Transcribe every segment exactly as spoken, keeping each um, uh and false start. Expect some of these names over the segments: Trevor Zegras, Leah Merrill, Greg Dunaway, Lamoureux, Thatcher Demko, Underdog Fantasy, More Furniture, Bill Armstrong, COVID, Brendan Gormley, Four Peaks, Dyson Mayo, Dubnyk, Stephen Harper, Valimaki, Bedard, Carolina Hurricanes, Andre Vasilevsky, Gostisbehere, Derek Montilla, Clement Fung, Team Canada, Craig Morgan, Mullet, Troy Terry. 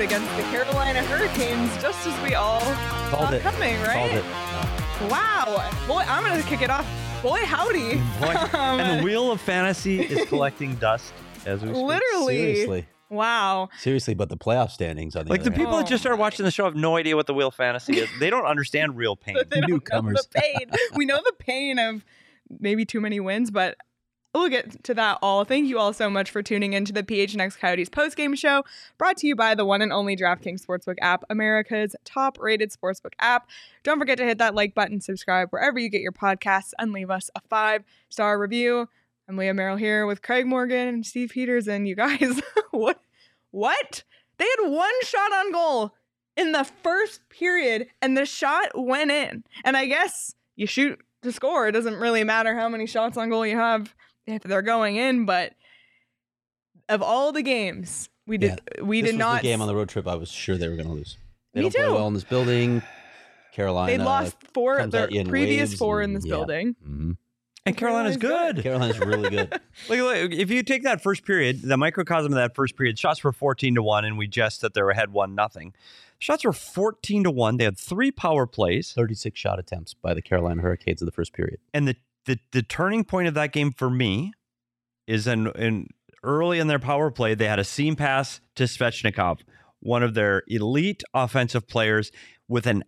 Against the Carolina Hurricanes, just as we all saw coming, right? It. Wow. Boy, I'm going to kick it off. Boy, howdy. Boy. Um, and the Wheel of Fantasy is collecting dust as we speak. Literally. Seriously. Wow. Seriously, but the playoff standings on the Like, the people oh, that just started watching the show have no idea what the Wheel of Fantasy is. They don't understand real pain. They don't Newcomers. Know the pain. We know the pain of maybe too many wins, but we'll get to that all. Thank you all so much for tuning in to the P H N X Coyotes postgame show, brought to you by the one and only DraftKings Sportsbook app, America's top-rated sportsbook app. Don't forget to hit that like button, subscribe wherever you get your podcasts, and leave us a five-star review. I'm Leah Merrill here with Craig Morgan and Steve Peters, and you guys, what? What? They had one shot on goal in the first period, and the shot went in. And I guess you shoot to score. It doesn't really matter how many shots on goal you have if they're going in, but of all the games, we did yeah, we did not. This was the game on the road trip I was sure they were going to lose. They me don't too. Play well in this building. Carolina. They lost four of their previous four and, in this yeah. building. Mm-hmm. And Carolina's, Carolina's good. good. Carolina's really good. Look, look, if you take that first period, the microcosm of that first period, shots were fourteen to one, and we jest that they're ahead one nothing. Shots were fourteen to one. They had three power plays. thirty-six shot attempts by the Carolina Hurricanes in the first period. And the The the turning point of that game for me is in, in early in their power play, they had a seam pass to Svechnikov, one of their elite offensive players, with an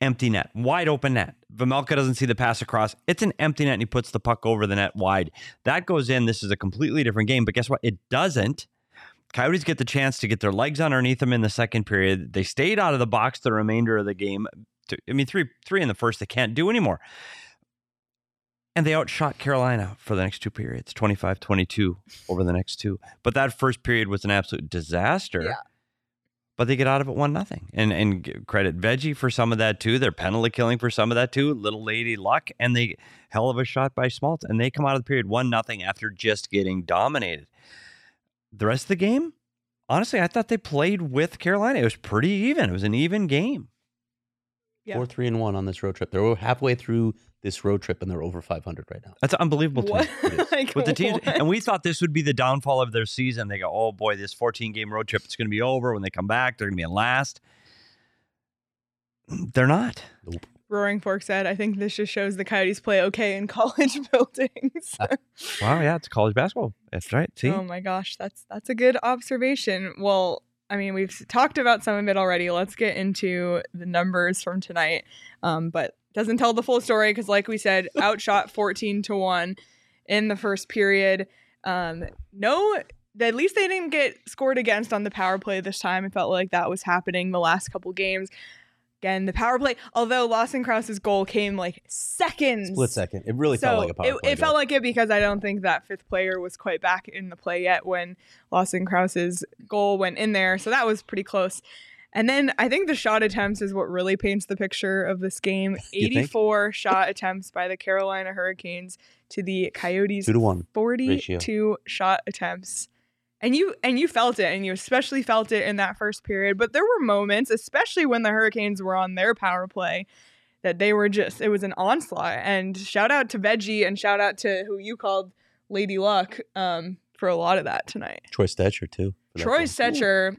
empty net, wide open net. Vejmelka doesn't see the pass across. It's an empty net, and he puts the puck over the net wide. That goes in. This is a completely different game, but guess what? It doesn't. Coyotes get the chance to get their legs underneath them in the second period. They stayed out of the box the remainder of the game. I mean, three three in the first, they can't do anymore. And they outshot Carolina for the next two periods, twenty-five twenty-two over the next two. But that first period was an absolute disaster. Yeah. But they get out of it one nothing. And and credit Veggie for some of that, too. Their penalty killing for some of that, too. Little lady luck. And they hell of a shot by Schmaltz. And they come out of the period one nothing after just getting dominated. The rest of the game, honestly, I thought they played with Carolina. It was pretty even. It was an even game. Yeah. Four, three, and one on this road trip. They're halfway through this road trip, and they're over five hundred right now. That's unbelievable. To me. Like, with the teams, and we thought this would be the downfall of their season. They go, oh boy, this fourteen-game road trip, it's going to be over. When they come back, they're going to be in last. They're not. Nope. Roaring Fork said, I think this just shows the Coyotes play okay in college buildings. uh, wow, yeah, it's college basketball. That's right. See? Oh my gosh, that's that's a good observation. Well, I mean, we've talked about some of it already. Let's get into the numbers from tonight. Um, but doesn't tell the full story because, like we said, outshot fourteen to one in the first period. Um, no, at least they didn't get scored against on the power play this time. It felt like that was happening the last couple games. Again, the power play, although Lawson Crouse's goal came like seconds. Split second. It really so felt like a power it, play. It goal. felt like it because I don't think that fifth player was quite back in the play yet when Lawson Crouse's goal went in there. So that was pretty close. And then I think the shot attempts is what really paints the picture of this game. eighty-four shot attempts by the Carolina Hurricanes to the Coyotes. Two to one. forty-two ratio. Shot attempts. And you and you felt it, and you especially felt it in that first period. But there were moments, especially when the Hurricanes were on their power play, that they were just, it was an onslaught. And shout out to Veggie and shout out to who you called Lady Luck um, for a lot of that tonight. Troy Stetcher, too. Troy Stetcher,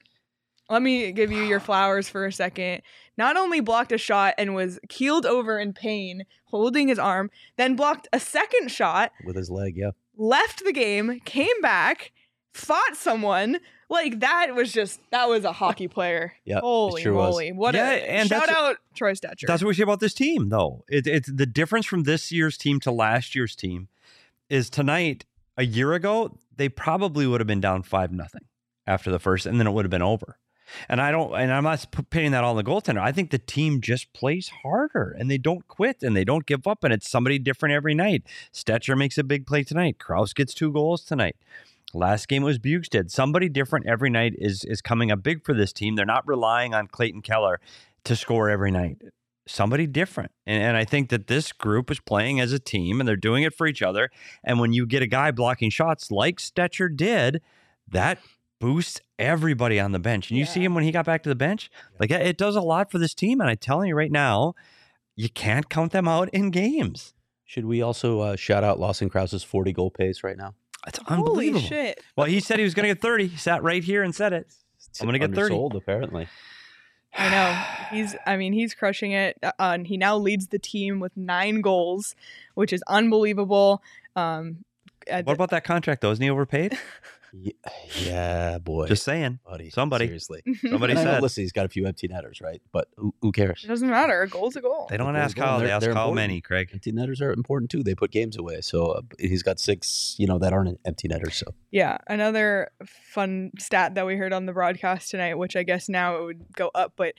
let me give you your flowers for a second. Not only blocked a shot and was keeled over in pain, holding his arm, then blocked a second shot. With his leg, yeah. Left the game, came back, fought someone. Like, that was just, that was a hockey player. Yeah, holy it sure moly. Was. What yeah, a, and shout out Troy Stetcher. That's what we see about this team, though. It, it's the difference from this year's team to last year's team is tonight, a year ago, they probably would have been down five nothing after the first, and then it would have been over. And I don't, and I'm not pinning that on the goaltender. I think the team just plays harder, and they don't quit, and they don't give up, and it's somebody different every night. Stetcher makes a big play tonight. Crouse gets two goals tonight. Last game it was Bjugstad. Somebody different every night is is coming up big for this team. They're not relying on Clayton Keller to score every night. Somebody different. And, and I think that this group is playing as a team, and they're doing it for each other. And when you get a guy blocking shots like Stetcher did, that boosts everybody on the bench. And you yeah. see him when he got back to the bench. Like, it does a lot for this team. And I'm telling you right now, you can't count them out in games. Should we also uh, shout out Lawson Crouse's forty-goal pace right now? It's unbelievable. Holy shit. Well, he said he was going to get thirty. He sat right here and said it. I'm going to get thirty. Sold, apparently. I know. He's, I mean, he's crushing it. Uh, he now leads the team with nine goals, which is unbelievable. Um, what about that contract, though? Isn't he overpaid? Yeah, boy. Just saying. Buddy, somebody. Seriously. Somebody said. Listen, he's got a few empty netters, right? But who, who cares? It doesn't matter. A goal's a goal. They don't ask how. They ask how many, Craig. Empty netters are important, too. They put games away. So uh, he's got six, you know, that aren't empty netters. So yeah. Another fun stat that we heard on the broadcast tonight, which I guess now it would go up, but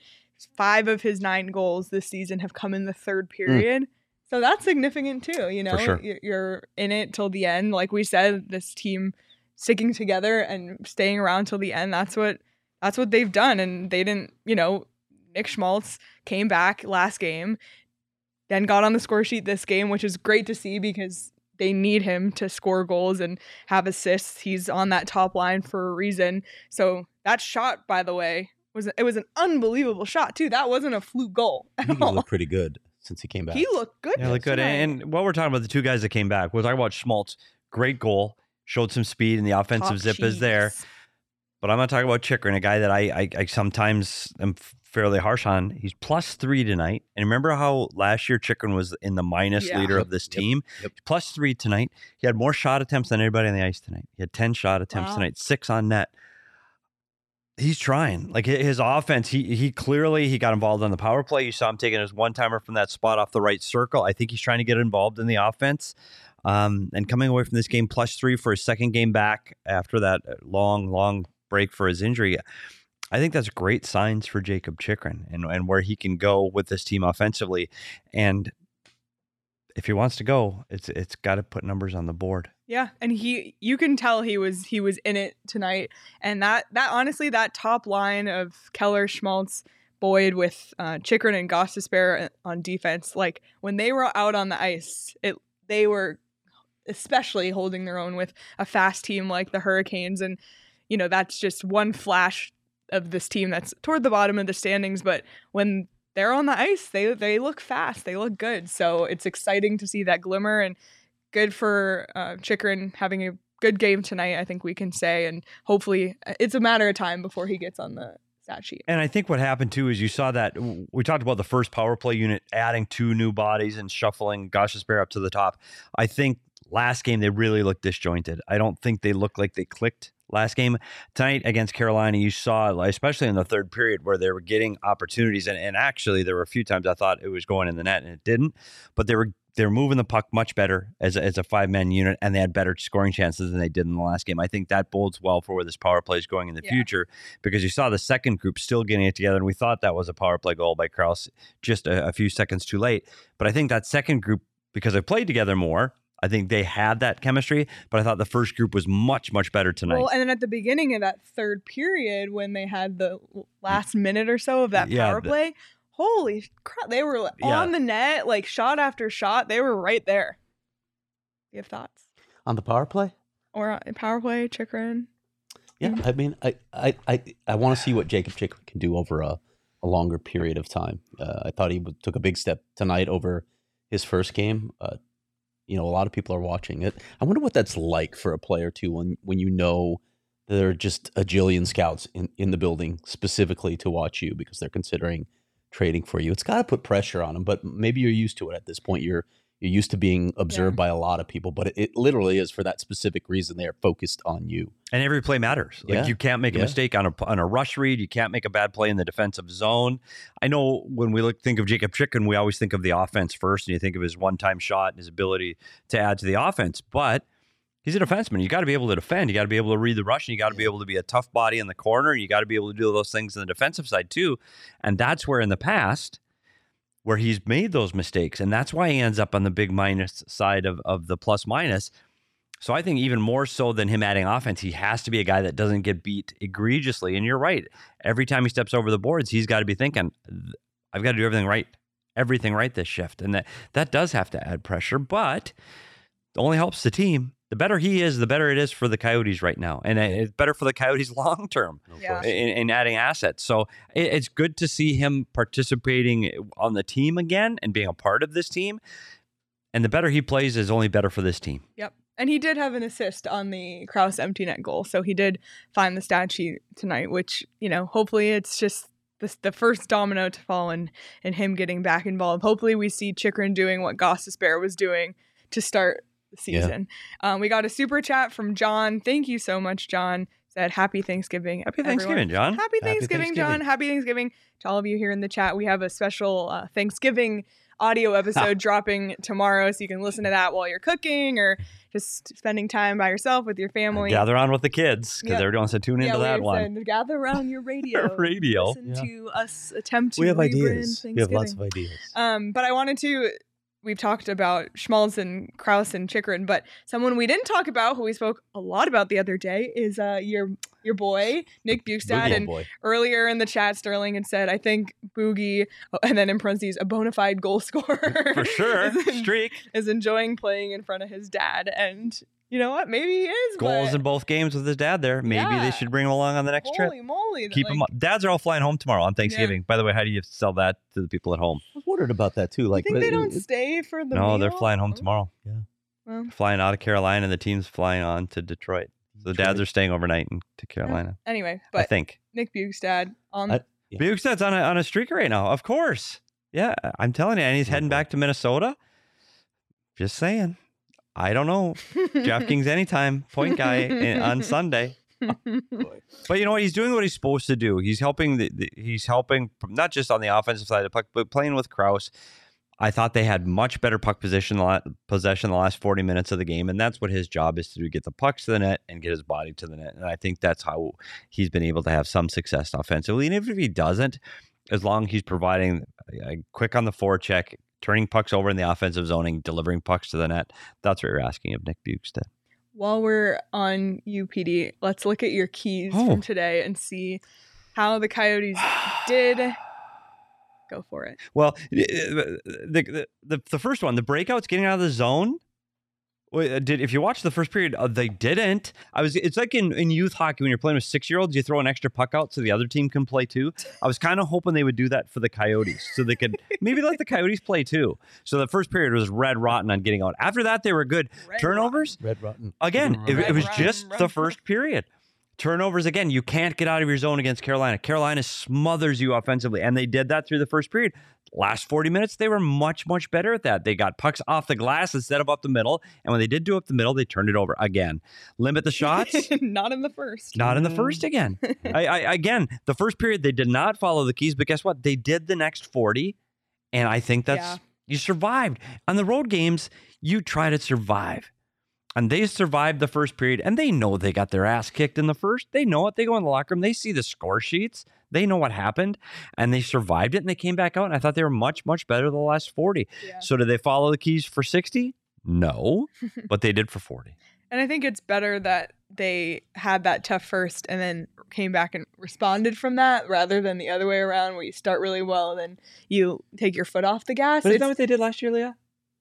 five of his nine goals this season have come in the third period. Mm. So that's significant, too. You know, for sure. You're in it till the end. Like we said, this team sticking together and staying around till the end. That's what that's what they've done. And they didn't, you know, Nick Schmaltz came back last game, then got on the score sheet this game, which is great to see because they need him to score goals and have assists. He's on that top line for a reason. So that shot, by the way, was it was an unbelievable shot, too. That wasn't a fluke goal at all. He looked pretty good since he came back. He looked good. Yeah, he looked good. And, and while we're talking about the two guys that came back, we're talking about Schmaltz. Great goal. Showed some speed, and the offensive Top zip cheese. Is there. But I'm going to talk about Chychrun, a guy that I, I, I sometimes am fairly harsh on. He's plus three tonight. And remember how last year Chychrun was in the minus yeah. leader of this team? Yep. Yep. Plus three tonight. He had more shot attempts than anybody on the ice tonight. He had ten shot attempts wow. tonight, six on net. He's trying. Like, his offense, he he clearly, he got involved on the power play. You saw him taking his one-timer from that spot off the right circle. I think he's trying to get involved in the offense. Um, and coming away from this game, plus three for his second game back after that long, long break for his injury. I think that's great signs for Jakob Chychrun and, and where he can go with this team offensively. And if he wants to go, it's it's got to put numbers on the board. Yeah, and he you can tell he was he was in it tonight. And that that honestly, that top line of Keller, Schmaltz, Boyd with uh, Chychrun and Gostisbehere on defense, like when they were out on the ice, it they were especially holding their own with a fast team like the Hurricanes. And, you know, that's just one flash of this team that's toward the bottom of the standings. But when they're on the ice, they they look fast. They look good. So it's exciting to see that glimmer, and good for uh, Chychrun having a good game tonight, I think we can say. And hopefully it's a matter of time before he gets on the stat sheet. And I think what happened, too, is you saw that we talked about the first power play unit adding two new bodies and shuffling Gostisbehere up to the top. I think last game, they really looked disjointed. I don't think they looked like they clicked last game. Tonight against Carolina, you saw, especially in the third period, where they were getting opportunities. And, and actually, there were a few times I thought it was going in the net, and it didn't. But they were they were moving the puck much better as a, as a five-man unit, and they had better scoring chances than they did in the last game. I think that bodes well for where this power play is going in the yeah. future, because you saw the second group still getting it together, and we thought that was a power play goal by Crouse just a, a few seconds too late. But I think that second group, because they played together more, I think they had that chemistry, but I thought the first group was much, much better tonight. Well, and then at the beginning of that third period, when they had the last minute or so of that yeah, power play, the, holy crap, they were yeah. on the net, like shot after shot. They were right there. You have thoughts? On the power play? Or on power play, Chychrun? Yeah, mm-hmm. I mean, I I, I, I want to see what Jakob Chychrun can do over a, a longer period of time. Uh, I thought he took a big step tonight over his first game. Uh You know, a lot of people are watching it. I wonder what that's like for a player, too, when when you know there are just a jillion scouts in, in the building specifically to watch you because they're considering trading for you. It's got to put pressure on them, but maybe you're used to it at this point. You're you're used to being observed yeah. by a lot of people, but it, it literally is for that specific reason. They are focused on you. And every play matters. Like yeah. you can't make a yeah. mistake on a, on a rush read. You can't make a bad play in the defensive zone. I know when we look, think of Jakob Chychrun, we always think of the offense first, and you think of his one-time shot and his ability to add to the offense, but he's a defenseman. You got to be able to defend. You got to be able to read the rush, and you got to be able to be a tough body in the corner. And you got to be able to do those things on the defensive side too. And that's where in the past where he's made those mistakes. And that's why he ends up on the big minus side of, of the plus minus. So I think even more so than him adding offense, he has to be a guy that doesn't get beat egregiously. And you're right. Every time he steps over the boards, he's got to be thinking, I've got to do everything right, everything right this shift. And that, that does have to add pressure, but it only helps the team. The better he is, the better it is for the Coyotes right now. And it's better for the Coyotes long term yeah. in, in adding assets. So it, it's good to see him participating on the team again and being a part of this team. And the better he plays is only better for this team. Yep. And he did have an assist on the Crouse empty net goal. So he did find the stat sheet tonight, which, you know, hopefully it's just this, the first domino to fall and, and him getting back involved. Hopefully we see Chychrun doing what Gostisbehere was doing to start season. Yeah. Um, we got a super chat from John. Thank you so much, John. Said happy Thanksgiving. Happy everyone. Thanksgiving, John. Happy Thanksgiving, happy Thanksgiving, John. Happy Thanksgiving to all of you here in the chat. We have a special uh, Thanksgiving audio episode dropping tomorrow, so you can listen to that while you're cooking or just spending time by yourself with your family. And gather on with the kids because yep. everyone wants to tune yeah, into that one. Said, gather around your radio. radio. Listen yeah. to us attempt to we have ideas. We have lots of ideas. Um, but I wanted to. We've talked about Schmaltz and Crouse and Chychrun, but someone we didn't talk about, who we spoke a lot about the other day, is uh, your your boy, Nick Bjugstad. Boogie and boy. Earlier in the chat, Sterling had said, I think Boogie, and then in parentheses, a bona fide goal scorer. For sure. is en- Streak. Is enjoying playing in front of his dad. And you know what? Maybe he is. Goals but... in both games with his dad there. Maybe yeah. they should bring him along on the next Holy trip. Holy moly. Keep like... him up. Dads are all flying home tomorrow on Thanksgiving. Yeah. By the way, how do you sell that to the people at home? I was wondering about that too. Like, you think they don't it, stay for the No, meal? They're flying home tomorrow. Yeah. Well, flying out of Carolina, and the team's flying on to Detroit. So the dads are staying overnight in, to Carolina. Yeah. Anyway, but I think Nick Bjugstad. On... I, yeah. Bugstad's on a, on a streaker right now. Of course. Yeah, I'm telling you. And he's yeah. heading back to Minnesota. Just saying. I don't know. DraftKings anytime. Point guy in, on Sunday. But you know what? He's doing what he's supposed to do. He's helping. The, the, he's helping not just on the offensive side of the puck, but playing with Crouse. I thought they had much better puck position possession the last forty minutes of the game, and that's what his job is to do, get the pucks to the net and get his body to the net. And I think that's how he's been able to have some success offensively. And even if he doesn't, as long as he's providing a quick on the forecheck, turning pucks over in the offensive zoning, delivering pucks to the net, that's what you're asking of Nick Bjugstad. While we're on U P D, let's look at your keys oh. from today and see how the Coyotes did. Go for it. Well, the, the the the first one, the breakouts, getting out of the zone. Did if you watch the first period, they didn't. I was. It's like in, in youth hockey when you're playing with six year olds, you throw an extra puck out so the other team can play too. I was kind of hoping they would do that for the Coyotes, so they could maybe let the Coyotes play too. So the first period was red rotten on getting out. After that, they were good. Red turnovers, rotten. Red rotten again. Red it, it was rotten, just rotten. The first period. Turnovers again. You can't get out of your zone against Carolina. Carolina smothers you offensively, and they did that through the first period. Last forty minutes, they were much, much better at that. They got pucks off the glass instead of up the middle, and when they did do up the middle, they turned it over again. Limit the shots. Not in the first. Not in the first again. I, I, again, the first period, they did not follow the keys, but guess what? They did the next forty, and I think that's, yeah. you survived. On the road games, you try to survive. And they survived the first period, and they know they got their ass kicked in the first. They know it. They go in the locker room. They see the score sheets. They know what happened, and they survived it, and they came back out, and I thought they were much, much better the last forty. Yeah. So did they follow the keys for sixty? No, but they did for forty. And I think it's better that they had that tough first and then came back and responded from that rather than the other way around where you start really well and then you take your foot off the gas. But is that what they did last year, Leah?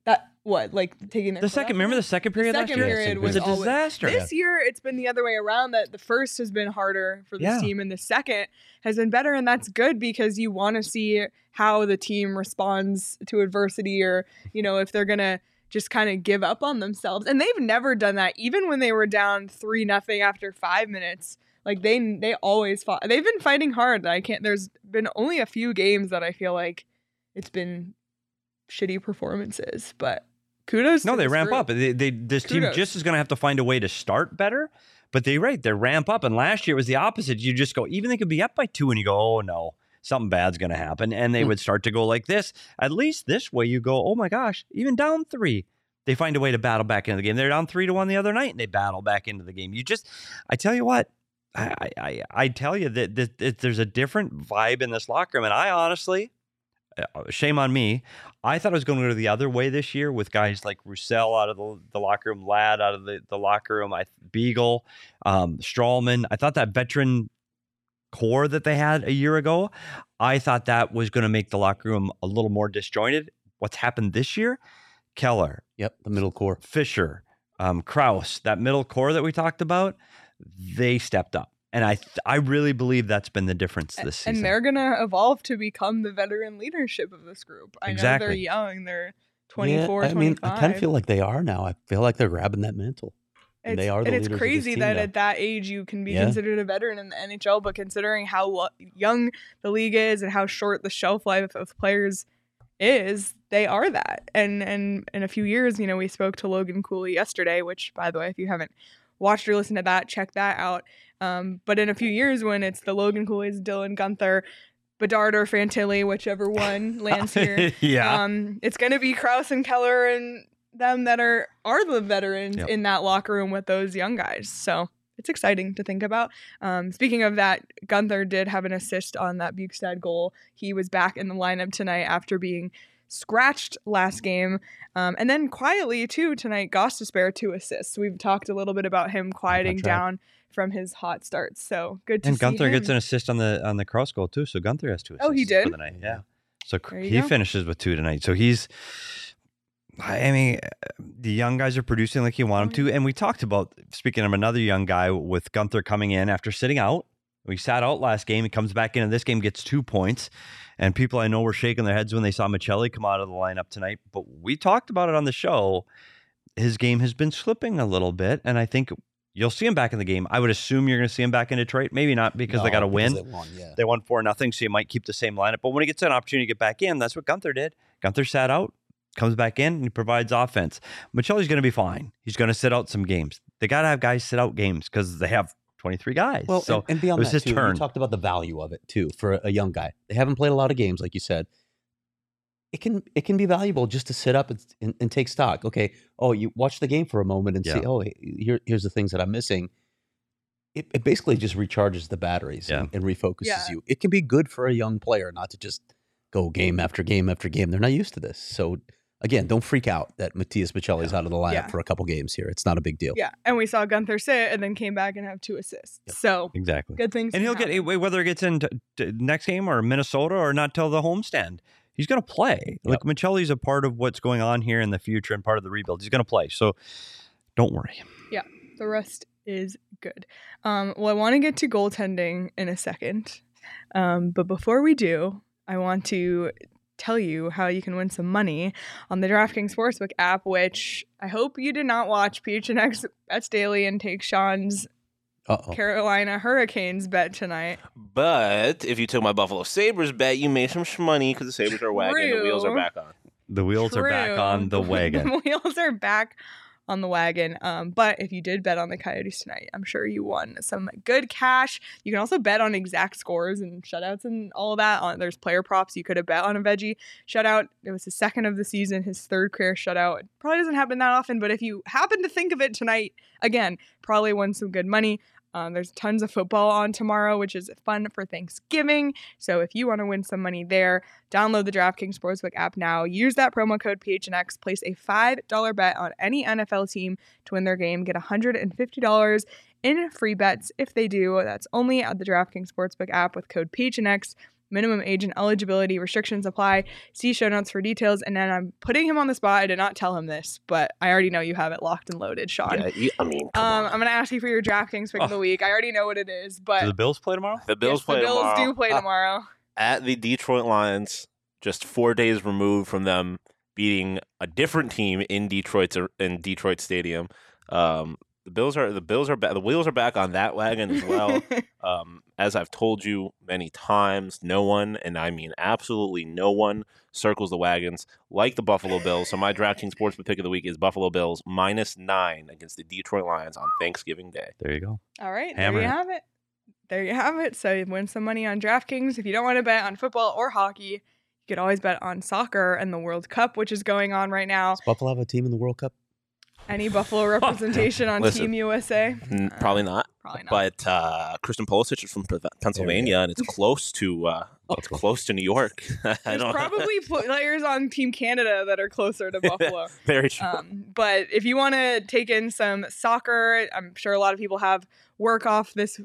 That what like taking their the second off? Remember the second period the second last year? Period was, was a disaster. Always, this yeah. year it's been the other way around, that the first has been harder for this yeah. team and the second has been better, and that's good because you want to see how the team responds to adversity, or you know if they're gonna just kind of give up on themselves. And they've never done that, even when they were down three nothing after five minutes. Like they they always fought. They've been fighting hard. I can't. There's been only a few games that I feel like it's been shitty performances, but kudos. No, to they ramp group. Up. They, they this kudos. Team just is going to have to find a way to start better. But they right, they ramp up. And last year it was the opposite. You just go, even they could be up by two, and you go, oh no, something bad's going to happen. And they would start to go like this. At least this way, you go, oh my gosh, even down three, they find a way to battle back into the game. They're down three to one the other night, and they battle back into the game. You just, I tell you what. I, I I tell you that, that, that there's a different vibe in this locker room. And I honestly, shame on me, I thought I was going to go the other way this year with guys like Roussel out of the, the locker room, Ladd out of the, the locker room, I, Beagle, um, Strawman. I thought that veteran core that they had a year ago, I thought that was going to make the locker room a little more disjointed. What's happened this year? Keller. Yep, the middle core. Fisher, um, Crouse, that middle core that we talked about. They stepped up, and I th- I really believe that's been the difference this season. And they're going to evolve to become the veteran leadership of this group. I exactly. know they're young. They're twenty-four, yeah, I mean, twenty-five. I kind of feel like they are now. I feel like they're grabbing that mantle. And it's, they are the leaders of this team. And it's crazy that now. At that age you can be yeah. considered a veteran in the N H L, but considering how young the league is and how short the shelf life of players is, they are that. And, and in a few years, you know, we spoke to Logan Cooley yesterday, which, by the way, if you haven't watched or listened to that, check that out. Um, but in a few years, when it's the Logan Cooley's, Dylan Guenther, Bedard or Fantilli, whichever one lands here, yeah. um, it's going to be Crouse and Keller and them that are, are the veterans yep. in that locker room with those young guys. So it's exciting to think about. Um, speaking of that, Guenther did have an assist on that Bjugstad goal. He was back in the lineup tonight after being scratched last game, um, and then quietly too tonight Gostisbehere two assists. We've talked a little bit about him quieting down from his hot starts, so good to and see Guenther him. Gets an assist on the on the cross goal too, so Guenther has two assists. Oh, he did? For the night. Yeah, so he go. Finishes with two tonight, so he's I mean the young guys are producing like you want them to. And we talked about, speaking of another young guy with Guenther coming in after sitting out. We sat out last game. He comes back into this game, gets two points. And people I know were shaking their heads when they saw Maccelli come out of the lineup tonight. But we talked about it on the show. His game has been slipping a little bit. And I think you'll see him back in the game. I would assume you're going to see him back in Detroit. Maybe not because no, they got a win. They won, yeah. They won four nothing, so you might keep the same lineup. But when he gets an opportunity to get back in, that's what Guenther did. Guenther sat out, comes back in, and he provides offense. Maccelli's going to be fine. He's going to sit out some games. They got to have guys sit out games because they have twenty-three guys. Well, so and, and beyond it was that, his too, turn. We talked about the value of it too for a young guy. They haven't played a lot of games, like you said. It can it can be valuable just to sit up and, and, and take stock. Okay, oh, you watch the game for a moment and yeah. see, oh, here, here's the things that I'm missing. It, it basically just recharges the batteries yeah. and, and refocuses yeah. you. It can be good for a young player not to just go game after game after game. They're not used to this, so. Again, don't freak out that Matias Maccelli is out of the lineup yeah. for a couple games here. It's not a big deal. Yeah, and we saw Guenther sit and then came back and have two assists. Yep. So exactly, good things. And he'll happen. Get whether it gets into next game or Minnesota or not till the homestand. He's going to play. Yep. Like Maccelli's a part of what's going on here in the future and part of the rebuild. He's going to play, so don't worry. Yeah, the rest is good. Um, well, I want to get to goaltending in a second, um, but before we do, I want to tell you how you can win some money on the DraftKings Sportsbook app, which I hope you did not watch P H N X Bets Daily and take Sean's Uh-oh. Carolina Hurricanes bet tonight. But if you took my Buffalo Sabres bet, you made some shmoney because the Sabres are wagging. The wheels are back on. The wheels True. Are back on the wagon. The wheels are back on the wagon. Um, but if you did bet on the Coyotes tonight, I'm sure you won some good cash. You can also bet on exact scores and shutouts and all that. On, there's player props. You could have bet on a Veggie shutout. It was his second of the season, his third career shutout. It probably doesn't happen that often, but if you happen to think of it tonight, again, probably won some good money. Um, there's tons of football on tomorrow, which is fun for Thanksgiving. So if you want to win some money there, download the DraftKings Sportsbook app now. Use that promo code P H N X. Place a five dollars bet on any N F L team to win their game. Get one hundred fifty dollars in free bets if they do. That's only at the DraftKings Sportsbook app with code P H N X. Minimum age and eligibility restrictions apply. See show notes for details. And then I'm putting him on the spot. I did not tell him this, but I already know you have it locked and loaded, Sean. Yeah, you, I mean, um, I'm going to ask you for your DraftKings pick oh. of the week. I already know what it is, but do the Bills play tomorrow? The Bills yes, play the tomorrow. The Bills do play tomorrow uh, at the Detroit Lions, just four days removed from them beating a different team in Detroit's in Detroit Stadium. Um, the Bills are the Bills are ba- the wheels are back on that wagon as well. um, as I've told you many times, no one, and I mean absolutely no one, circles the wagons like the Buffalo Bills. So my DraftKings Sportsbook pick of the week is Buffalo Bills minus nine against the Detroit Lions on Thanksgiving Day. There you go. All right, Hammer. There you have it. There you have it. So win some money on DraftKings. If you don't want to bet on football or hockey, you could always bet on soccer and the World Cup, which is going on right now. Does Buffalo have a team in the World Cup? Any Buffalo representation on Listen, Team U S A? N- uh, probably not. Probably not. But uh, Kristen Pulisic is from Pennsylvania, and it's close to uh, oh, it's cool. close to New York. There's probably players on Team Canada that are closer to Buffalo. Very true. Um, but if you want to take in some soccer, I'm sure a lot of people have work off this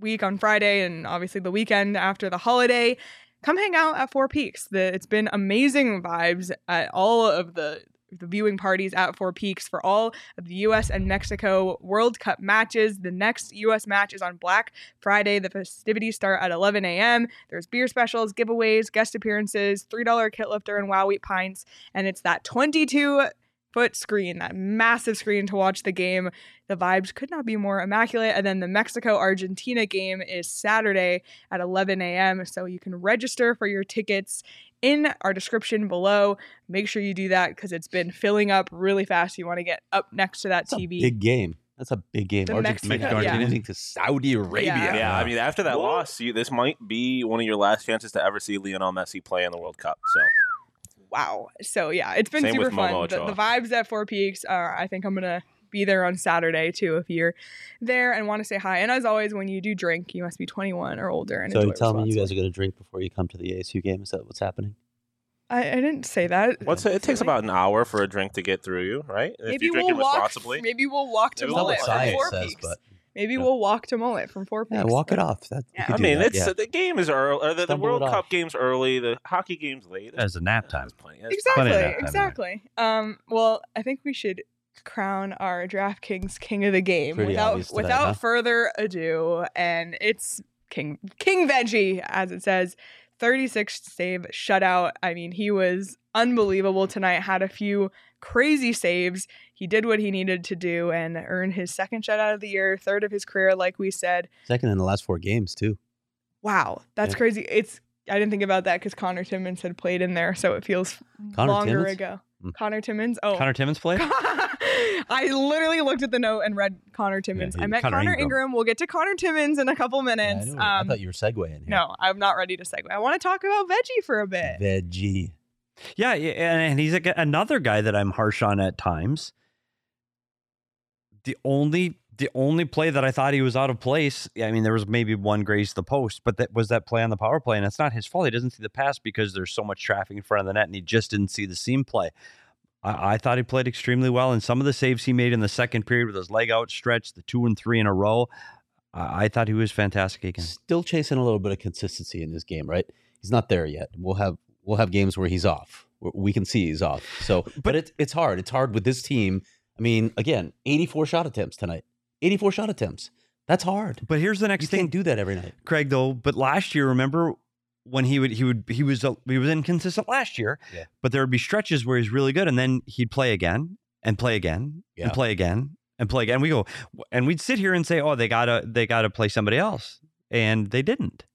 week on Friday, and obviously the weekend after the holiday. Come hang out at Four Peaks. The, it's been amazing vibes at all of the, the viewing parties at Four Peaks for all of the U S and Mexico World Cup matches. The next U S match is on Black Friday. The festivities start at eleven a.m. There's beer specials, giveaways, guest appearances, three dollars kit lifter, and Wow Wheat pints. And it's that twenty-two foot screen, that massive screen to watch the game. The vibes could not be more immaculate. And then the Mexico-Argentina game is Saturday at eleven a.m. So you can register for your tickets in our description below. Make sure you do that because it's been filling up really fast. You want to get up next to that That's T V. A big game. That's a big game. Argentina, yeah. to Saudi Arabia. Yeah. yeah, I mean, after that Whoa. loss, you, this might be one of your last chances to ever see Lionel Messi play in the World Cup. So. Wow. So, yeah, it's been Same super fun. The, the vibes at Four Peaks. Uh, I think I'm going to be there on Saturday, too, if you're there and want to say hi. And as always, when you do drink, you must be twenty-one or older. And so you're telling me you guys are going to drink before you come to the A S U game? Is that what's happening? I, I didn't say that. What's it, it takes about an hour for a drink to get through you, right? Maybe if you drink we'll it responsibly. Walk, maybe we'll walk to Mullet from Four says, Peaks. But, maybe you know. we'll walk to Mullet from Four Peaks. Yeah, walk it off. That, yeah. I mean, that. it's yeah. the game is early. Or the, the World Cup game's early. The hockey game's late. There's a nap time. There's exactly. Nap time exactly. Um, well, I think we should crown our DraftKings King of the Game Pretty without today, without huh? further ado, and it's King King Veggie, as it says. thirty-six save shutout. I mean, he was unbelievable tonight. Had a few crazy saves. He did what he needed to do and earned his second shutout of the year, third of his career, like we said. Second in the last four games too. Wow, that's yeah. crazy. It's I didn't think about that because Conor Timmins had played in there, so it feels Connor longer Timmins? ago. Conor Timmins. Oh, Conor Timmins played. I literally looked at the note and read Conor Timmins. Yeah, he, I meant Connor, Connor Ingram. Ingram. We'll get to Conor Timmins in a couple minutes. Yeah, I, know. Um, I thought you were segueing here. No, I'm not ready to segue. I want to talk about Veggie for a bit. Veggie. Yeah, yeah and he's like another guy that I'm harsh on at times. The only the only play that I thought he was out of place, I mean, there was maybe one graze the post, but that was that play on the power play, and it's not his fault. He doesn't see the pass because there's so much traffic in front of the net, and he just didn't see the seam play. I thought he played extremely well, and some of the saves he made in the second period with his leg outstretched, the two and three in a row, I thought he was fantastic again. Still chasing a little bit of consistency in this game, right? He's not there yet. We'll have we'll have games where he's off. We can see he's off. So, but, but it's it's hard. It's hard with this team. I mean, again, eighty-four shot attempts tonight. eighty-four shot attempts. That's hard. But here's the next you thing. You can't do that every night, Craig. Though, but last year, remember. When he would, he would, he was, uh, he was inconsistent last year, yeah. but there would be stretches where he's really good. And then he'd play again and play again yeah. and play again and play again. And we go, and we'd sit here and say, oh, they gotta, they gotta play somebody else. And they didn't.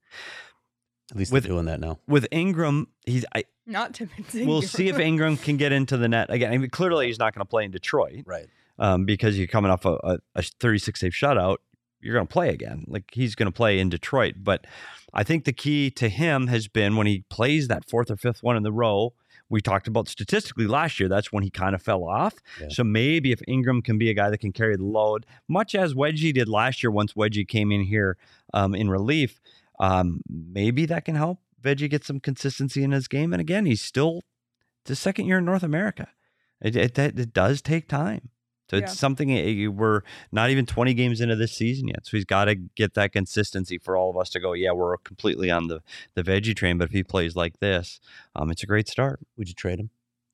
At least with, they're doing that now. With Ingram, he's, I, not Timmins. We'll see if Ingram can get into the net again. I mean, clearly he's not going to play in Detroit, right? Um, because you're coming off a, a thirty-six save shutout. You're going to play again. Like he's going to play in Detroit. But I think the key to him has been when he plays that fourth or fifth one in the row, we talked about statistically last year, that's when he kind of fell off. Yeah. So maybe if Ingram can be a guy that can carry the load, much as Wedgie did last year, once Wedgie came in here um, in relief, um, maybe that can help Veggie get some consistency in his game. And again, he's still the second year in North America. It, it, it does take time. So it's yeah. something we're not even twenty games into this season yet. So he's got to get that consistency for all of us to go, yeah, we're completely on the, the Veggie train. But if he plays like this, um, it's a great start. Would you trade him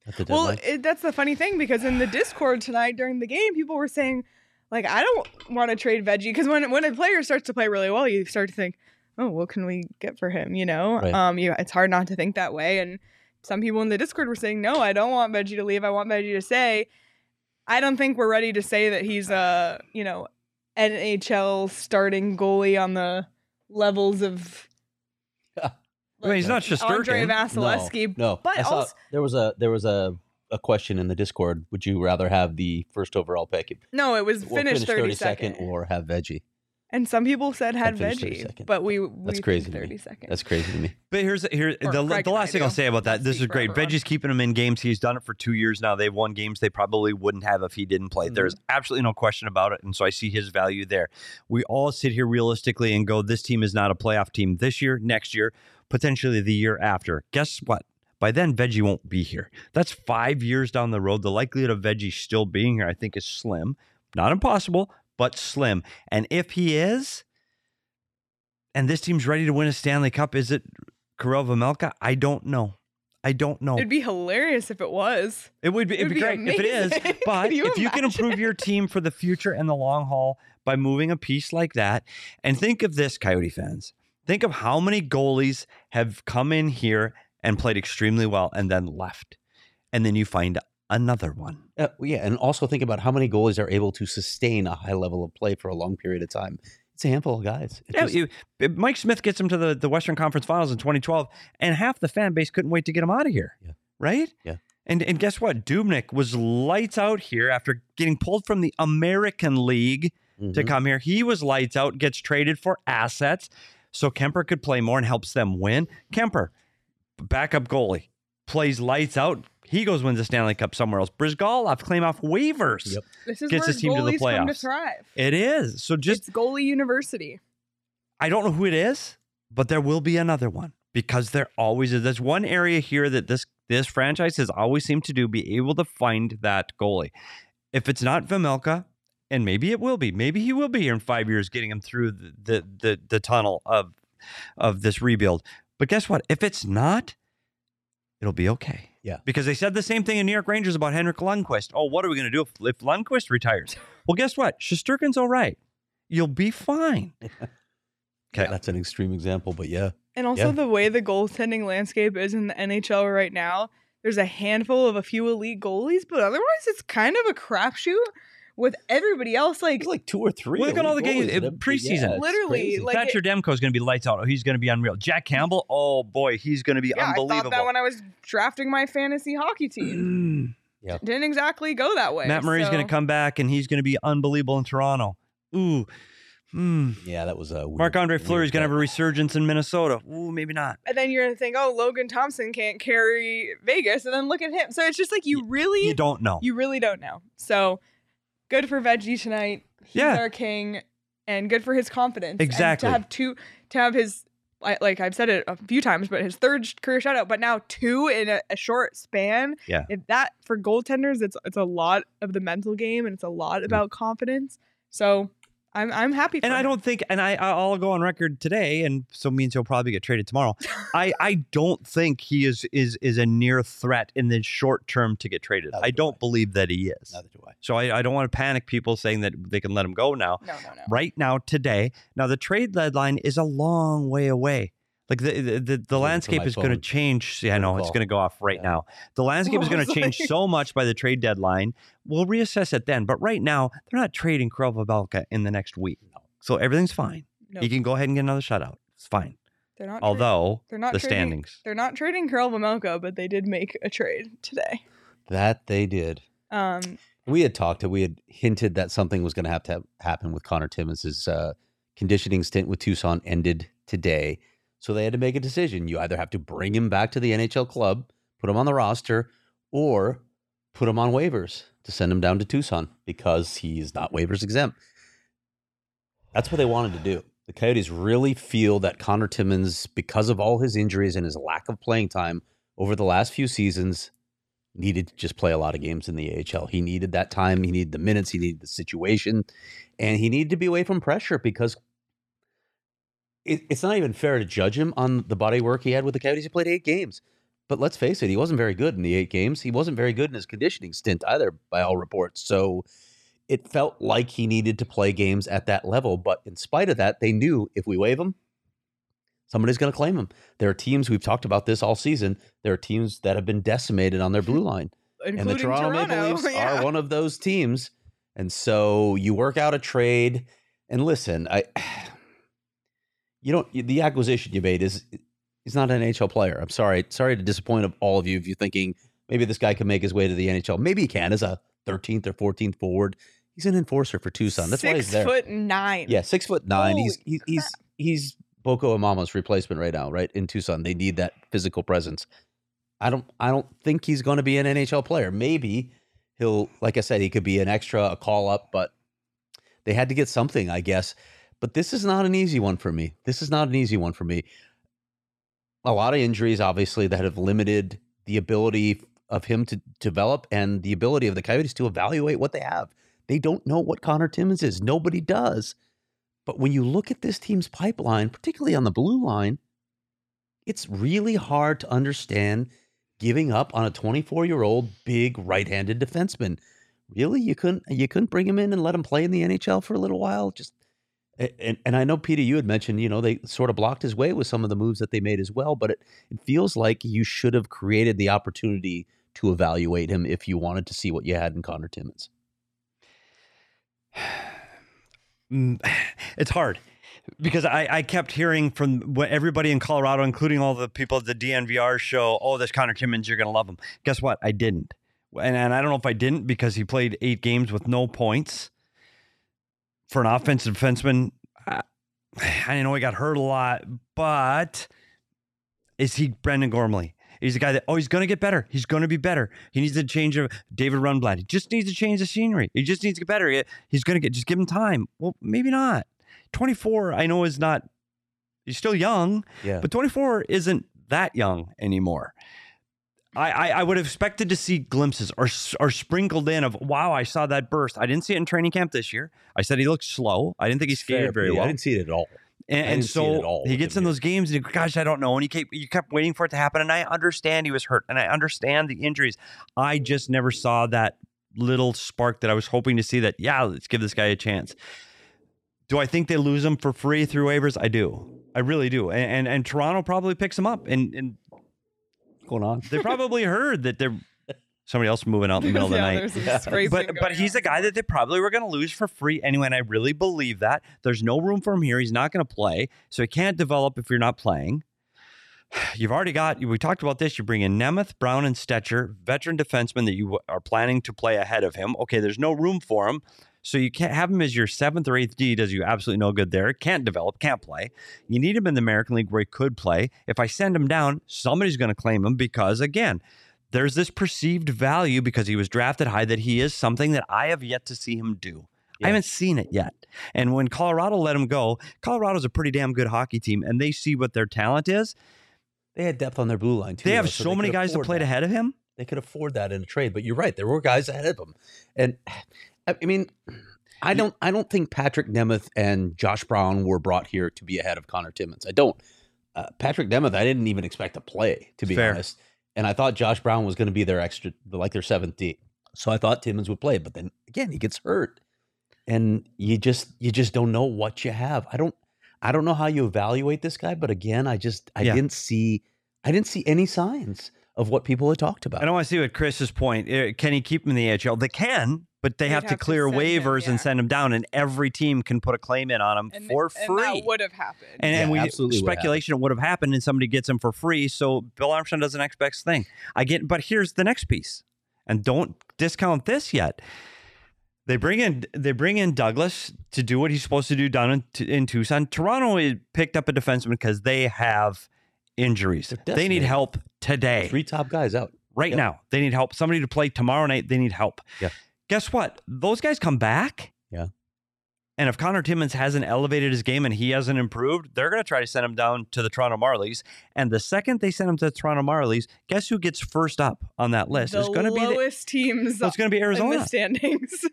at the deadline? Well, it, that's the funny thing, because in the Discord tonight during the game, people were saying, like, I don't want to trade Veggie. Because when, when a player starts to play really well, you start to think, oh, what can we get for him? You know, right. um, you, it's hard not to think that way. And some people in the Discord were saying, no, I don't want Veggie to leave. I want Veggie to stay. I don't think we're ready to say that he's a, you know, N H L starting goalie on the levels of. Yeah. Like, I mean, he's not just Andre Vasilevsky. No, no, but I saw, also, there was a there was a, a question in the Discord. Would you rather have the first overall pick? It, no, it was finish thirty-second or have Veggie. And some people said had Veggie, but we, we that's crazy. thirty seconds. That's crazy to me. But here's here the, the last thing I'll say about that. This is great. Veggie's keeping him in games. He's done it for two years now. They've won games they probably wouldn't have if he didn't play. Mm-hmm. There's absolutely no question about it. And so I see his value there. We all sit here realistically and go, this team is not a playoff team this year, next year, potentially the year after. Guess what? By then, Veggie won't be here. That's five years down the road. The likelihood of Veggie still being here, I think, is slim. Not impossible, but slim. And if he is, and this team's ready to win a Stanley Cup, is it Karel Vejmelka? I don't know. I don't know. It'd be hilarious if it was. It would be, it'd it'd be great amazing. if it is. But you if imagine? you can improve your team for the future and the long haul by moving a piece like that, and think of this, Coyote fans. Think of how many goalies have come in here and played extremely well and then left. And then you find another one. Uh, yeah, and also think about how many goalies are able to sustain a high level of play for a long period of time. It's a handful of guys. It yeah, just... you, Mike Smith gets him to the, the Western Conference Finals in twenty twelve, and half the fan base couldn't wait to get him out of here. Yeah. Right? Yeah. And and guess what? Dubnyk was lights out here after getting pulled from the American League mm-hmm. to come here. He was lights out, gets traded for assets, so Kemper could play more and helps them win. Kemper, backup goalie, plays lights out. He goes wins the Stanley Cup somewhere else. Brizgalov claim off waivers. Yep. This is gets his team to the playoffs. Come to thrive. It is. So just it's goalie university. I don't know who it is, but there will be another one because there always is. There's one area here that this this franchise has always seemed to do, be able to find that goalie. If it's not Vejmelka, and maybe it will be. Maybe he will be here in five years, getting him through the the the, the tunnel of of this rebuild. But guess what? If it's not, it'll be okay. Yeah. Because they said the same thing in New York Rangers about Henrik Lundqvist. Oh, what are we going to do if, if Lundqvist retires? Well, guess what? Shesterkin's all right. You'll be fine. Okay. Yeah, that's an extreme example, but yeah. And also yeah. the way the goaltending landscape is in the N H L right now, there's a handful of a few elite goalies, but otherwise it's kind of a crapshoot with everybody else. Like, it's like two or three. Look at all the games in preseason. Yeah, literally. Like Thatcher Demko is going to be lights out. Oh, he's going to be unreal. Jack Campbell, oh boy, he's going to be yeah, unbelievable. I thought that when I was drafting my fantasy hockey team. Mm. Yep. Didn't exactly go that way. Matt Murray's so. going to come back, and he's going to be unbelievable in Toronto. Ooh. Mm. Yeah, that was a weird. Marc-Andre Fleury's going to have a resurgence in Minnesota. Ooh, maybe not. And then you're going to think, oh, Logan Thompson can't carry Vegas, and then look at him. So it's just like you really... You don't know. You really don't know. So... Good for Veggie tonight. He's yeah. our king, and good for his confidence. Exactly. And to have two, to have his, like I've said it a few times, but his third career shutout, but now two in a, a short span. Yeah. If that for goaltenders, it's it's a lot of the mental game, and it's a lot about confidence. So I'm I'm happy. For and him. I don't think, and I I'll go on record today, and so means he'll probably get traded tomorrow. I I don't think he is is is a near threat in the short term to get traded. Neither I do don't I. believe that he is. Neither do I. So I, I don't want to panic people saying that they can let him go now. No, no, no. Right now, today. Now the trade deadline is a long way away. Like the the, the, the landscape is going to change. Yeah, I know it's going to go off right yeah. now. The landscape is going to change so much by the trade deadline. We'll reassess it then. But right now, they're not trading Karel Vejmelka in the next week. No. So everything's fine. Nope. You can go ahead and get another shutout. It's fine. They're not. Although they're not the trading, standings, they're not trading Karel Vejmelka, but they did make a trade today. That they did. Um, we had talked. We had hinted that something was going to have to happen with Conor Timmins. His uh, conditioning stint with Tucson ended today. So they had to make a decision. You either have to bring him back to the N H L club, put him on the roster, or put him on waivers to send him down to Tucson because he's not waivers exempt. That's what they wanted to do. The Coyotes really feel that Connor Timmins, because of all his injuries and his lack of playing time over the last few seasons, needed to just play a lot of games in the A H L. He needed that time. He needed the minutes. He needed the situation. And he needed to be away from pressure because it's not even fair to judge him on the body work he had with the Coyotes. He played eight games. But let's face it, he wasn't very good in the eight games. He wasn't very good in his conditioning stint either, by all reports. So it felt like he needed to play games at that level. But in spite of that, they knew if we waive him, Somebody's going to claim him. There are teams, we've talked about this all season, there are teams that have been decimated on their blue line. Including and the Toronto, Toronto Maple Leafs yeah. are one of those teams. And so you work out a trade. And listen, I, you don't, the acquisition you made is, he's not an N H L player. I'm sorry. Sorry to disappoint all of you if you're thinking maybe this guy can make his way to the N H L. Maybe he can as a thirteenth or fourteenth forward. He's an enforcer for Tucson. That's six why he's there. Six foot nine. Yeah, six foot nine. Holy he's he's, he's he's Boko Imama's replacement right now, right? In Tucson, they need that physical presence. I don't I don't think he's going to be an N H L player. Maybe he'll, like I said, he could be an extra, a call up, but they had to get something, I guess. But this is not an easy one for me. This is not an easy one for me. A lot of injuries, obviously, that have limited the ability of him to develop and the ability of the Coyotes to evaluate what they have. They don't know what Conor Timmins is. Nobody does. But when you look at this team's pipeline, particularly on the blue line, it's really hard to understand giving up on a twenty-four-year-old big right-handed defenseman. Really, you couldn't you couldn't bring him in and let him play in the N H L for a little while? Just and and I know, Peter, you had mentioned, you know, they sort of blocked his way with some of the moves that they made as well, but it, it feels like you should have created the opportunity to evaluate him if you wanted to see what you had in Conor Timmins. It's hard because I, I kept hearing from what everybody in Colorado, including all the people at the D N V R show, oh, this Conor Timmins, you're going to love him. Guess what? I didn't. And, and I don't know if I didn't because he played eight games with no points. For an offensive defenseman, I, I know he got hurt a lot, but is he Brendan Gormley? He's a guy that, oh, he's going to get better. He's going to be better. He needs to change of David Rundblad. He just needs to change the scenery. He just needs to get better. He, he's going to get, just give him time. Well, maybe not. twenty-four, I know, is not, he's still young, yeah. but twenty-four isn't that young anymore. I, I, I would have expected to see glimpses or, or sprinkled in of, wow, I saw that burst. I didn't see it in training camp this year. I said he looked slow. I didn't think he skated Fair, very yeah, well. I didn't see it at all. And, and so he gets in those games and he, gosh, I don't know. And he kept, you kept waiting for it to happen. And I understand he was hurt and I understand the injuries. I just never saw that little spark that I was hoping to see that, yeah, let's give this guy a chance. Do I think they lose him for free through waivers? I do. I really do. And and, and Toronto probably picks him up. And, and going on, they probably heard that they're somebody else moving out in the middle yeah, of the night. Yeah. But but he's on. a guy that they probably were going to lose for free anyway, and I really believe that. There's no room for him here. He's not going to play, so he can't develop if you're not playing. You've already got, we talked about this, you bring in Nemeth, Brown, and Stetcher, veteran defensemen that you are planning to play ahead of him. Okay, there's no room for him, so you can't have him as your seventh or eighth D. Does you absolutely no good there. Can't develop, can't play. You need him in the American League where he could play. If I send him down, somebody's going to claim him because, again, there's this perceived value because he was drafted high that he is something that I have yet to see him do. Yeah. I haven't seen it yet. And when Colorado let him go, Colorado's a pretty damn good hockey team, and they see what their talent is. They had depth on their blue line, too. They have though, so, so they many guys that played that. ahead of him. They could afford that in a trade, but you're right. There were guys ahead of him. And, I mean, I don't, I don't think Patrick Nemeth and Josh Brown were brought here to be ahead of Conor Timmins. I don't. Uh, Patrick Nemeth, I didn't even expect to play, to be Fair. honest. And I thought Josh Brown was going to be their extra, like their seventh D. So I thought Timmins would play, but then again, he gets hurt, and you just you just don't know what you have. I don't I don't know how you evaluate this guy, but again, I just I yeah. didn't see I didn't see any signs of what people had talked about. I don't want to see what Chris's point. Can he keep him in the A H L? They can, but they have, have to clear to waivers him, yeah. and send him down, and every team can put a claim in on him and, for free. And that would have happened. And, yeah, and we absolutely speculation would it would have happened, and somebody gets him for free, so Bill Armstrong doesn't expect thing. I get, but here's the next piece, and don't discount this yet. They bring in they bring in Douglas to do what he's supposed to do down in, t- in Tucson. Toronto picked up a defenseman because they have injuries. They need help today. Three top guys out right yep. now. They need help. Somebody to play tomorrow night. They need help. Yeah. Guess what? Those guys come back. Yeah. And if Conor Timmins hasn't elevated his game and he hasn't improved, they're going to try to send him down to the Toronto Marlies. And the second they send him to the Toronto Marlies, guess who gets first up on that list? The it's going to be the lowest teams. Well, it's going to be Arizona in the standings.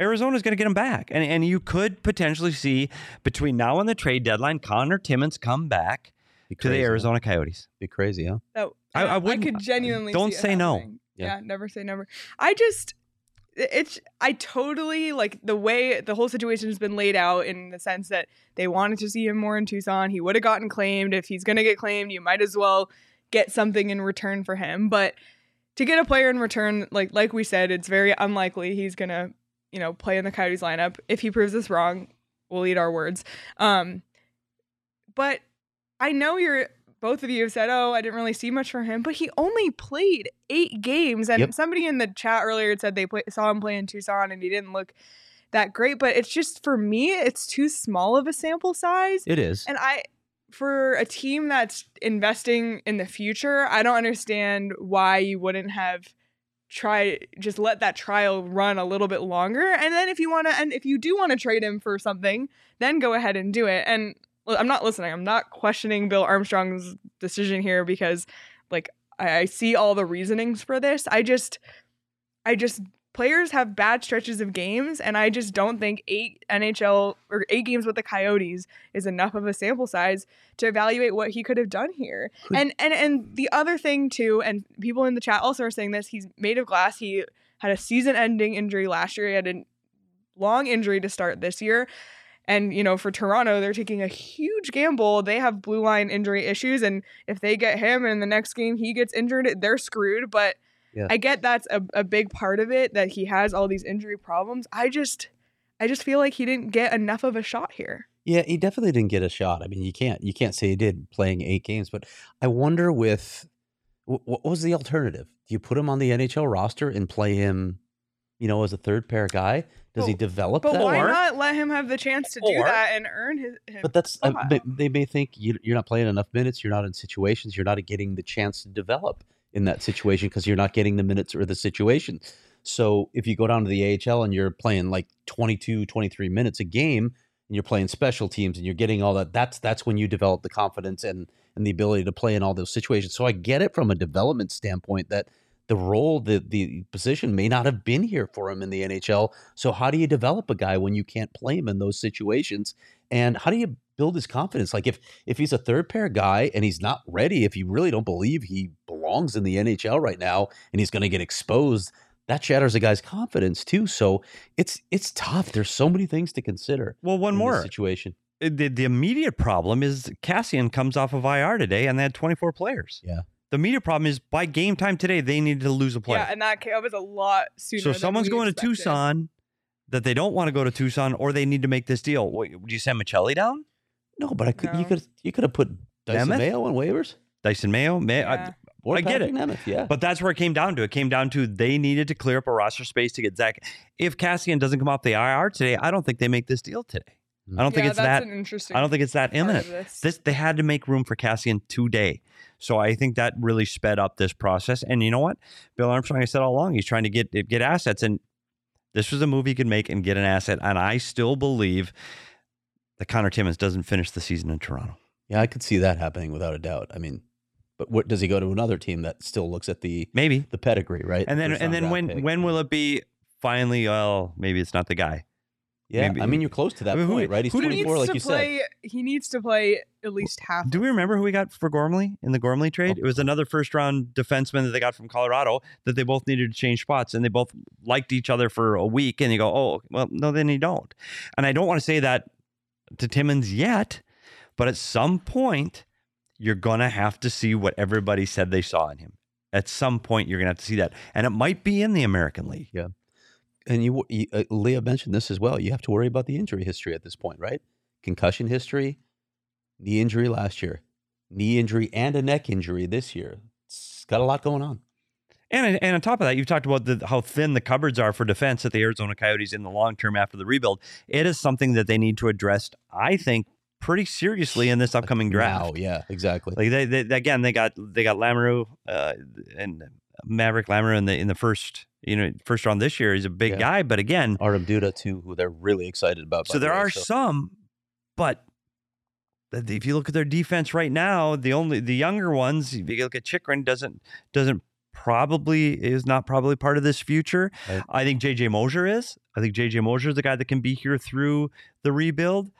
Arizona's going to get him back. And, and you could potentially see between now and the trade deadline, Conor Timmins come back to the Arizona Coyotes. Be crazy, huh? Oh, I, I, I could genuinely don't see it say happening. no. Yeah. yeah, never say never. I just... it's I totally like the way the whole situation has been laid out, in the sense that they wanted to see him more in Tucson. He would have gotten claimed. If he's going to get claimed, you might as well get something in return for him. But to get a player in return, like like we said, it's very unlikely he's going to, you know, play in the Coyotes lineup. If he proves us wrong, we'll eat our words. Um, but I know you're both of you have said, oh, I didn't really see much from him, but he only played eight games. And yep. somebody in the chat earlier said they play, saw him play in Tucson and he didn't look that great. But it's just, for me, it's too small of a sample size. It is. And I, for a team that's investing in the future, I don't understand why you wouldn't have try just let that trial run a little bit longer. And then if you want to, and if you do want to trade him for something, then go ahead and do it. And I'm not listening. I'm not questioning Bill Armstrong's decision here, because like I, I see all the reasonings for this. I just, I just, players have bad stretches of games, and I just don't think eight N H L or eight games with the Coyotes is enough of a sample size to evaluate what he could have done here. Could- and, and, and the other thing too, and people in the chat also are saying this, he's made of glass. He had a season ending injury last year. He had a long injury to start this year. And, you know, for Toronto, they're taking a huge gamble. They have blue line injury issues, and if they get him and the next game he gets injured, they're screwed. But yeah. I get that's a, a big part of it, that he has all these injury problems. I just I just feel like he didn't get enough of a shot here. Yeah, he definitely didn't get a shot. I mean, you can't you can't say he did playing eight games. But I wonder with what was the alternative? Do you put him on the N H L roster and play him, you know, as a third pair guy? Does but, he develop but that? But why or, not let him have the chance to or, do that and earn his? his but that's uh, they, they may think you, you're not playing enough minutes. You're not in situations. You're not getting the chance to develop in that situation because you're not getting the minutes or the situation. So if you go down to the A H L and you're playing like twenty-two, twenty-three minutes a game, and you're playing special teams and you're getting all that, that's that's when you develop the confidence and and the ability to play in all those situations. So I get it from a development standpoint that the role, the, the position may not have been here for him in the N H L. So how do you develop a guy when you can't play him in those situations? And how do you build his confidence? Like if if he's a third pair guy and he's not ready, if you really don't believe he belongs in the N H L right now and he's going to get exposed, that shatters a guy's confidence too. So it's it's tough. There's so many things to consider. Well, one more situation. The, the immediate problem is Cassian comes off of I R today and they had twenty-four players. Yeah. The media problem is by game time today, they needed to lose a player. Yeah, and that came up as a lot sooner. So someone's going to Tucson that they don't want to go to Tucson, or they need to make this deal. What, would you send Maccelli down? No, but I could. No. You could. You could have put Dyson Nemeth? Mayo on waivers. Dyson Mayo, May, yeah. I, I get it. Nemeth, yeah. But that's where it came down to. It came down to they needed to clear up a roster space to get Zach. If Cassian doesn't come off the I R today, I don't think they make this deal today. I don't yeah, think it's that. Interesting I don't think it's that imminent. This. this they had to make room for Cassian today, so I think that really sped up this process. And you know what, Bill Armstrong, I said all along, he's trying to get get assets, and this was a move he could make and get an asset. And I still believe that Conor Timmins doesn't finish the season in Toronto. Yeah, I could see that happening without a doubt. I mean, but what does he go to another team that still looks at the maybe the pedigree, right? And then and then when pick. when will it be finally? Well, maybe it's not the guy. Yeah, Maybe. I mean, you're close to that I mean, point, who, right? He's twenty-four, like you play, said. He needs to play at least half. Do we remember who we got for Gormley in the Gormley trade? Oh. It was another first-round defenseman that they got from Colorado that they both needed to change spots, and they both liked each other for a week, and they go, oh, well, no, then they don't. And I don't want to say that to Timmins yet, but at some point, you're going to have to see what everybody said they saw in him. At some point, you're going to have to see that. And it might be in the American League. Yeah. And you, you uh, Leah mentioned this as well. You have to worry about the injury history at this point, right? Concussion history, knee injury last year, knee injury and a neck injury this year. It's got a lot going on. And and on top of that, you've talked about the, how thin the cupboards are for defense at the Arizona Coyotes in the long term after the rebuild. It is something that they need to address, I think, pretty seriously in this upcoming draft. Wow, yeah, exactly. Like they, they again, they got they got Lamoureux uh, and Maverick Lamoureux in the in the first. You know, first round this year, he's a big yeah. guy, but again, Artem Duda too, who they're really excited about. So there the way, are so. some, but if you look at their defense right now, the only the younger ones, if you look at Chychrun, doesn't doesn't probably is not probably part of this future. Right. I think J J Mosier is. I think J J Mosier is the guy that can be here through the rebuild.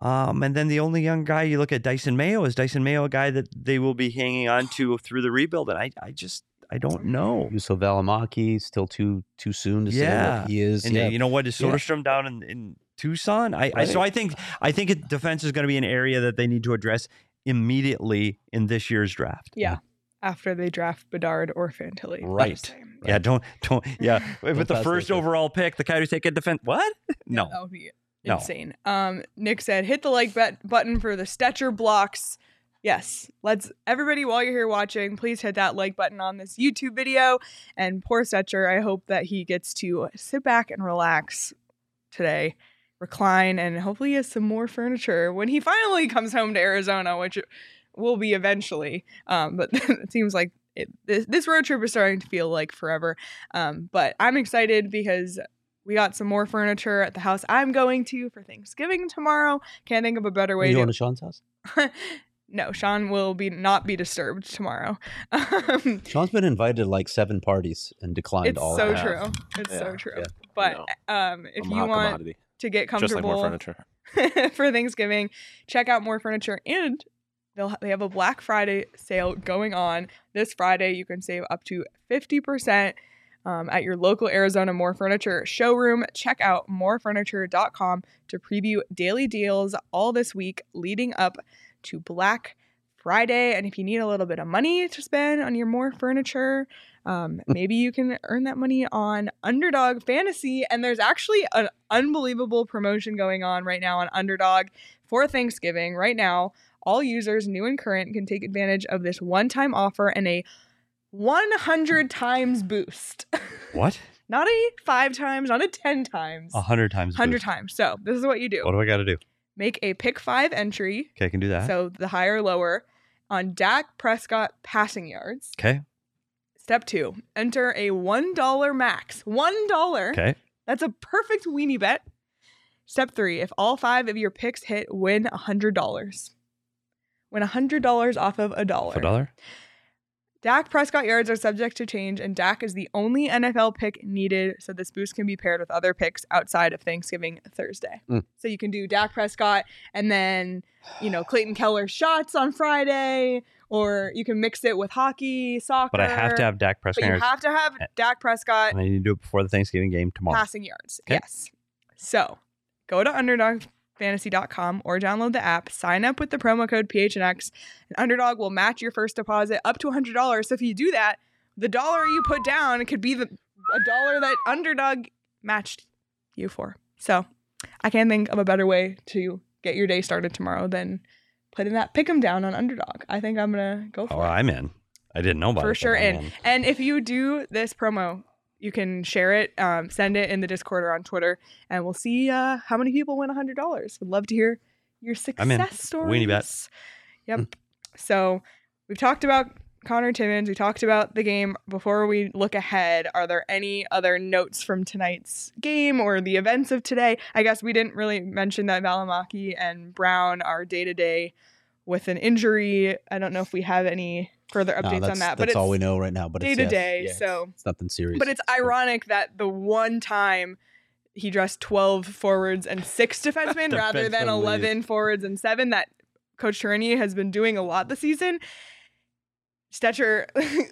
Um, and then the only young guy you look at, Dyson Mayo, is Dyson Mayo a guy that they will be hanging on to through the rebuild? And I, I just. I don't know. So Valimaki, still too too soon to yeah. say what he is. And yeah. you know what? Is Soderstrom yeah. down in, in Tucson? I, right. I so I think I think it, defense is going to be an area that they need to address immediately in this year's draft. Yeah. yeah. After they draft Bedard or Fantilli. Right. right. Yeah, don't don't yeah. With the first overall pick, the Coyotes take a defense. What? No. Yeah, that would be insane. No. Um Nick said hit the like bet button for the Stetcher blocks. Yes, let's everybody while you're here watching, please hit that like button on this YouTube video. And poor Stetcher, I hope that he gets to sit back and relax today, recline, and hopefully he has some more furniture when he finally comes home to Arizona, which will be eventually. Um, but it seems like it, this, this road trip is starting to feel like forever. Um, but I'm excited because we got some more furniture at the house I'm going to for Thanksgiving tomorrow. Can't think of a better way. Are you to- going to Sean's house? No, Sean will be not be disturbed tomorrow. Um, Sean's been invited to like seven parties and declined it's all. So it's yeah. so true. It's so true. But you know, um, if you want commodity. to get comfortable Just like more furniture. for Thanksgiving, check out More Furniture, and they'll they have a Black Friday sale going on this Friday. You can save up to fifty percent um, at your local Arizona More Furniture showroom. Check out more furniture dot com to preview daily deals all this week leading up to Black Friday. And if you need a little bit of money to spend on your More Furniture, um, maybe you can earn that money on Underdog Fantasy. And there's actually an unbelievable promotion going on right now on Underdog for Thanksgiving. Right now, all users, new and current, can take advantage of this one-time offer and a one hundred times boost. What? Not a five times, not a ten times. one hundred times one hundred boost. times. So this is what you do. What do I got to do? Make a pick five entry. Okay, I can do that. So the higher or lower on Dak Prescott passing yards. Okay. Step two, enter a one dollar max. one dollar. Okay. That's a perfect weenie bet. Step three, if all five of your picks hit, win one hundred dollars. Win one hundred dollars off of a dollar. A dollar? Dak Prescott yards are subject to change, and Dak is the only N F L pick needed, so this boost can be paired with other picks outside of Thanksgiving Thursday. Mm. So you can do Dak Prescott and then, you know, Clayton Keller shots on Friday, or you can mix it with hockey, soccer. But I have to have Dak Prescott. But you have to have Dak Prescott. And I need to do it before the Thanksgiving game tomorrow. Passing yards, okay. Yes. So go to underdog fantasy dot com or download the app, sign up with the promo code P H N X, and Underdog will match your first deposit up to one hundred dollars. So if you do that, the dollar you put down could be the a dollar that Underdog matched you for. So I can't think of a better way to get your day started tomorrow than putting that pick 'em down on Underdog. I think I'm gonna go for oh, it. Oh, I'm in. I didn't know about for it. For sure in. in. And if you do this promo, you can share it, um, send it in the Discord or on Twitter, and we'll see uh, how many people win one hundred dollars. We'd love to hear your success stories. Weenie bet. Yep. Mm. So we've talked about Conor Timmins. We talked about the game. Before we look ahead, are there any other notes from tonight's game or the events of today? I guess we didn't really mention that Valimaki and Brown are day-to-day with an injury. I don't know if we have any further updates no, on that, but that's it's all we know right now. But day it's, to yes, day, yes, so it's nothing serious. But it's ironic that the one time he dressed twelve forwards and six defensemen rather than eleven forwards and seven that Coach Tourney has been doing a lot this season. Stetcher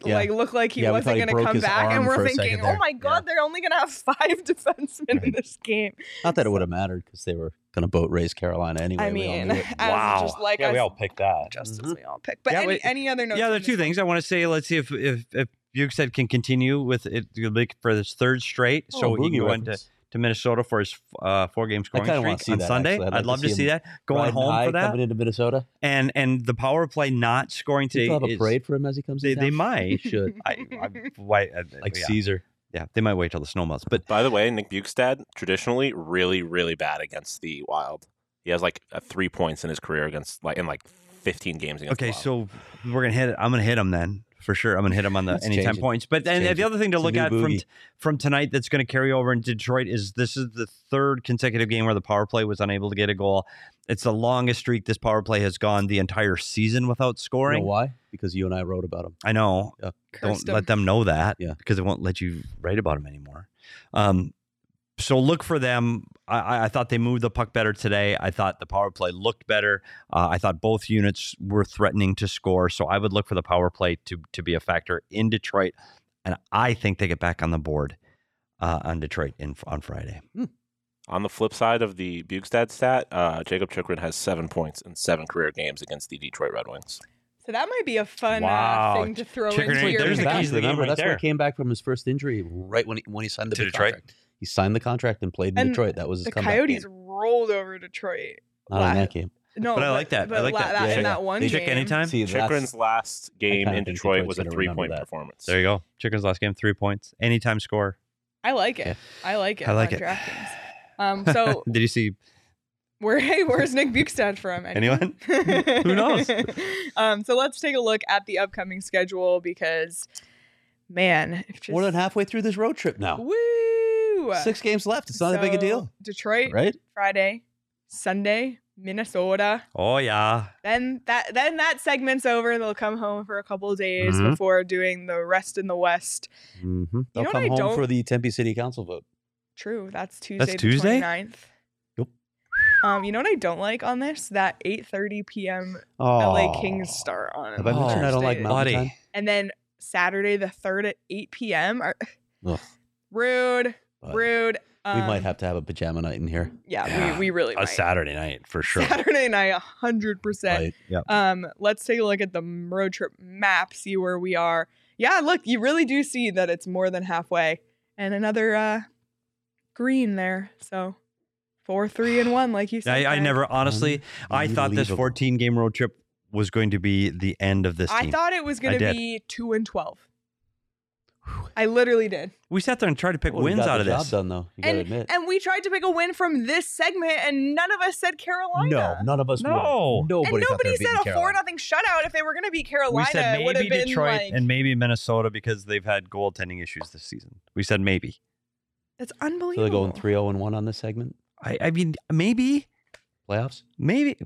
yeah. like looked like he yeah, wasn't going to come back, and we're thinking, oh my god, yeah. they're only going to have five defensemen right. in this game. Not that so, it would have mattered because they were going to boat race Carolina anyway. I mean, we all wow, just like yeah, us, we all picked that. Just as mm-hmm. we all picked. But yeah, any, wait, any other notes? Yeah, there are two things I want to say. Let's see if if, if Bjugstad can continue with it for this third straight. Oh, so he went to, to Minnesota for his uh, four-game scoring streak on that, Sunday. Actually. I'd, I'd like love to see, to see that going home for that. Coming into Minnesota, and and the power play not scoring today. People have a parade for him as he comes. They, in they might. should I, I, why, I, like yeah. Caesar. Yeah, they might wait till the snow melts. But by the way, Nick Bjugstad traditionally really, really bad against the Wild. He has like a three points in his career against like in like fifteen games against. Okay, the Wild. So we're gonna hit it. I'm gonna hit him then for sure. I'm gonna hit him on the it's anytime changing. points. But then the other thing to it's look at booty. from t- from tonight that's gonna carry over in Detroit is this is the third consecutive game where the power play was unable to get a goal. It's the longest streak this power play has gone the entire season without scoring. You know why? Because you and I wrote about him. I know. Yeah. Don't him. let them know that yeah. because they won't let you write about him anymore. Um, So look for them. I, I thought they moved the puck better today. I thought the power play looked better. Uh, I thought both units were threatening to score. So I would look for the power play to to be a factor in Detroit. And I think they get back on the board uh, on Detroit in, on Friday. Hmm. On the flip side of the Bjugstad stat, uh, Jakob Chychrun has seven points in seven career games against the Detroit Red Wings. So that might be a fun wow. uh, thing to throw Chicken into your... There's the keys to the game right That's there. Why he came back from his first injury right when he, when he signed the big contract. He signed the contract and played in and Detroit. That was his comeback. The Coyotes game. rolled over Detroit. Not last, in that game. No, but, but I like that. But I like la- that. that yeah, in yeah. that one Chick game. Anytime? See, Chicken's last game in Detroit was a three-point performance. There you go. Chicken's last game, three points. Anytime score. I like it. Yeah. I like it. I like it. DraftKings. Um, so did you see... Where, hey, where's Nick Bjugstad from? Anyone? Anyone? Who knows? um, so let's take a look at the upcoming schedule because, man. Just... More than halfway through this road trip now. Woo! Six games left. It's not so, that big a deal. Detroit, right? Friday, Sunday, Minnesota. Oh, yeah. Then that then that segment's over and they'll come home for a couple of days mm-hmm. before doing the rest in the West. Mm-hmm. They'll you know come home don't... for the Tempe City Council vote. True. That's Tuesday that's the Tuesday? twenty-ninth. Um, you know what I don't like on this? That eight thirty p.m. Oh, L A Kings start on it. Have I mentioned I don't like Mountain Time? And then Saturday the third at eight p.m. Are... Rude. But rude. Um, we might have to have a pajama night in here. Yeah, yeah. We, we really a might. A Saturday night for sure. Saturday night, one hundred percent. Right. Yep. Um, let's take a look at the road trip map, see where we are. Yeah, look, you really do see that it's more than halfway. And another uh, green there, so... Four, three, and one, like you said. I, I never, honestly, I thought this fourteen-game road trip was going to be the end of this team. I thought it was going to be two and twelve. I literally did. We sat there and tried to pick well, wins out of this. Job done, though. You gotta admit. And we tried to pick a win from this segment, and none of us said Carolina. No, none of us. No, nobody. And nobody said a four nothing shutout if they were going to beat Carolina. We said maybe Detroit like... and maybe Minnesota because they've had goaltending issues this season. We said maybe. That's unbelievable. So they're going three zero and one on this segment. I, I mean, maybe playoffs. Maybe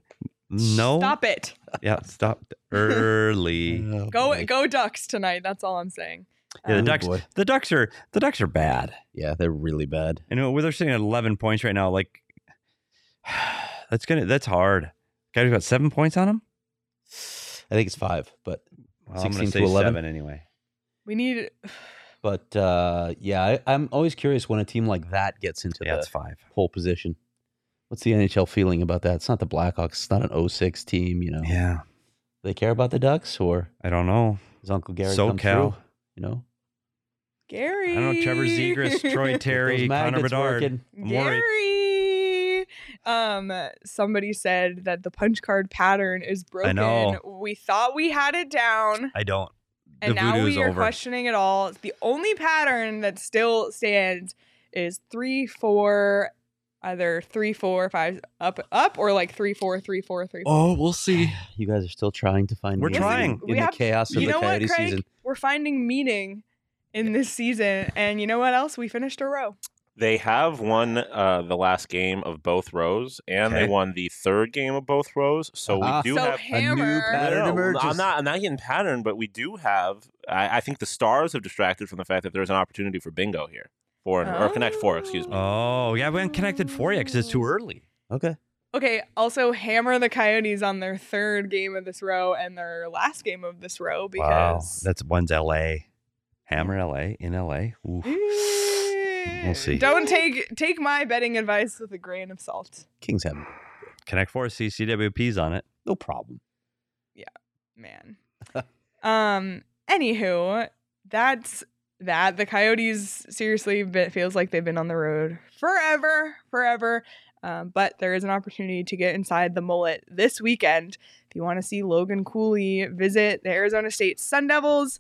no. Stop it. Yeah, stop early. oh, go boy. go Ducks tonight. That's all I'm saying. Yeah, the oh, Ducks. Boy. The Ducks are the Ducks are bad. Yeah, they're really bad. And they're sitting at eleven points right now. Like that's gonna that's hard. Guys got seven points on them. I think it's five, but well, sixteen I'm gonna say to eleven seven anyway. We need. But, uh, yeah, I, I'm always curious when a team like that gets into yeah, the five. Pole position. What's the N H L feeling about that? It's not the Blackhawks. It's not an oh six team, you know. Yeah. Do they care about the Ducks or? I don't know. Does Uncle Gary so come Cal. through? You know? Gary. I don't know. Trevor Zegras, Troy Terry, Connor Bedard. Gary. Um, somebody said that the punch card pattern is broken. I know. We thought we had it down. I don't. And the now we are over. questioning it all. The only pattern that still stands is three, four, either three, four, five, up, up, or like three, four, three, four, three. Four. Oh, we'll see. You guys are still trying to find. We're meaning trying in we the have, chaos of the Coyote season. We're finding meaning in this season, and you know what else? We finished a row. They have won uh, the last game of both rows, and okay. they won the third game of both rows. So we uh, do so have hammer. a new pattern no, emerges. I'm not, I'm not getting pattern, but we do have. I, I think the stars have distracted from the fact that there's an opportunity for bingo here, for oh. or Connect Four, excuse me. Oh yeah, we haven't connected four yet because it's too early. Okay. Okay. Also, hammer the Coyotes on their third game of this row and their last game of this row because wow. that's one's L A. Hammer L A in L A. Ooh. We'll see. Don't take take my betting advice with a grain of salt. Kings have Connect Four C C W P's on it. No problem. Yeah, man. um. Anywho, that's that. The Coyotes seriously it feels like they've been on the road forever, forever. Um, but there is an opportunity to get inside the mullet this weekend. If you want to see Logan Cooley visit the Arizona State Sun Devils.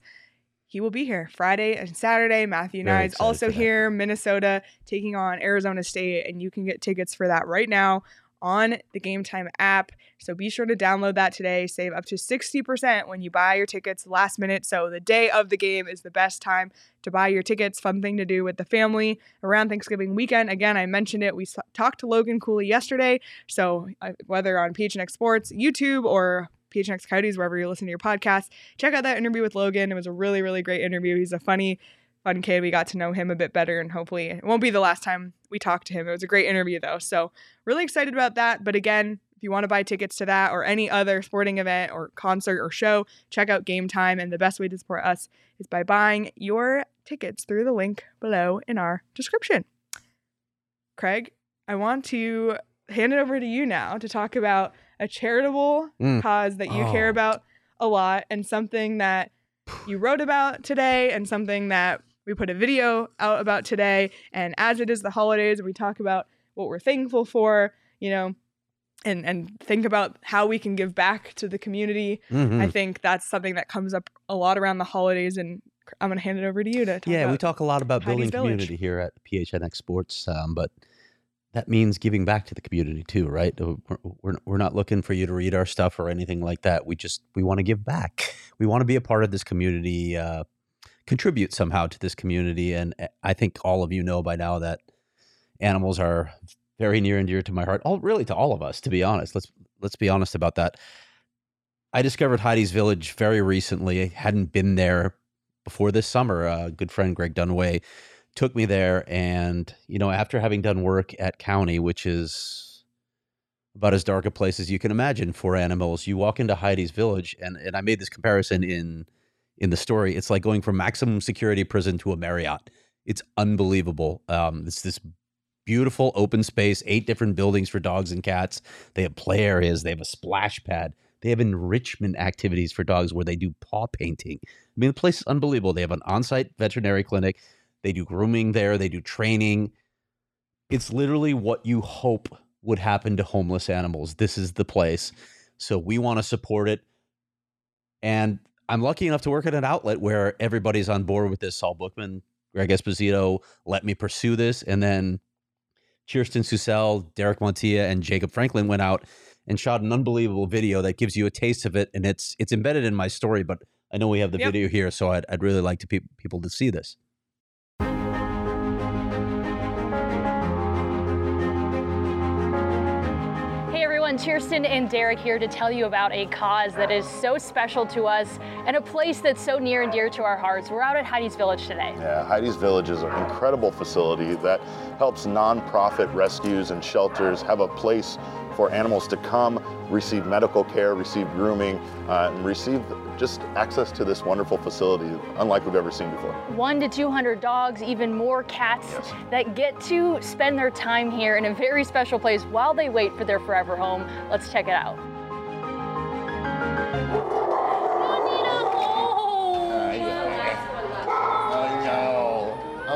He will be here Friday and Saturday. Matthew Nye is also here. Minnesota taking on Arizona State. And you can get tickets for that right now on the Game Time app. So be sure to download that today. Save up to sixty percent when you buy your tickets last minute. So the day of the game is the best time to buy your tickets. Fun thing to do with the family around Thanksgiving weekend. Again, I mentioned it. We s- talked to Logan Cooley yesterday. So uh, whether on P H N X Sports, YouTube, or P H N X Coyotes, wherever you listen to your podcast. Check out that interview with Logan. It was a really, really great interview. He's a funny fun kid. We got to know him a bit better, and hopefully it won't be the last time we talk to him. It was a great interview, though, so really excited about that. But again, if you want to buy tickets to that or any other sporting event or concert or show, check out Game Time. And the best way to support us is by buying your tickets through the link below in our description. Craig, I want to hand it over to you now to talk about a charitable mm. cause that you oh. care about a lot, and something that you wrote about today, and something that we put a video out about today. And as it is the holidays, we talk about what we're thankful for, you know, and and think about how we can give back to the community. Mm-hmm. I think that's something that comes up a lot around the holidays, and I'm going to hand it over to you to talk Yeah, about we talk a lot about Heidi's building Village. Community here at P H N X Sports, um, but that means giving back to the community too, right? We're, we're, we're not looking for you to read our stuff or anything like that. We just, we want to give back. We want to be a part of this community, uh, contribute somehow to this community. And I think all of you know by now that animals are very near and dear to my heart, all really to all of us, to be honest. Let's let's be honest about that. I discovered Heidi's Village very recently. I hadn't been there before this summer. A good friend, Greg Dunaway, took me there. And, you know, after having done work at County, which is about as dark a place as you can imagine for animals, you walk into Heidi's Village, and, and I made this comparison in in the story. It's like going from maximum security prison to a Marriott. It's unbelievable. Um, it's this beautiful open space, eight different buildings for dogs and cats. They have play areas. They have a splash pad. They have enrichment activities for dogs where they do paw painting. I mean, the place is unbelievable. They have an on-site veterinary clinic. They do grooming there. They do training. It's literally what you hope would happen to homeless animals. This is the place. So we want to support it. And I'm lucky enough to work at an outlet where everybody's on board with this. Saul Bookman, Greg Esposito, let me pursue this. And then Kirsten Soussel, Derek Montilla, and Jacob Franklin went out and shot an unbelievable video that gives you a taste of it. And it's it's embedded in my story, but I know we have the yep. video here, so I'd, I'd really like to pe- people to see this. Kirsten and Derek here to tell you about a cause that is so special to us and a place that's so near and dear to our hearts. We're out at Heidi's Village today. Yeah, Heidi's Village is an incredible facility that helps nonprofit rescues and shelters have a place for animals to come, receive medical care, receive grooming, uh, and receive just access to this wonderful facility, unlike we've ever seen before. One to two hundred dogs, even more cats yes. that get to spend their time here in a very special place while they wait for their forever home. Let's check it out.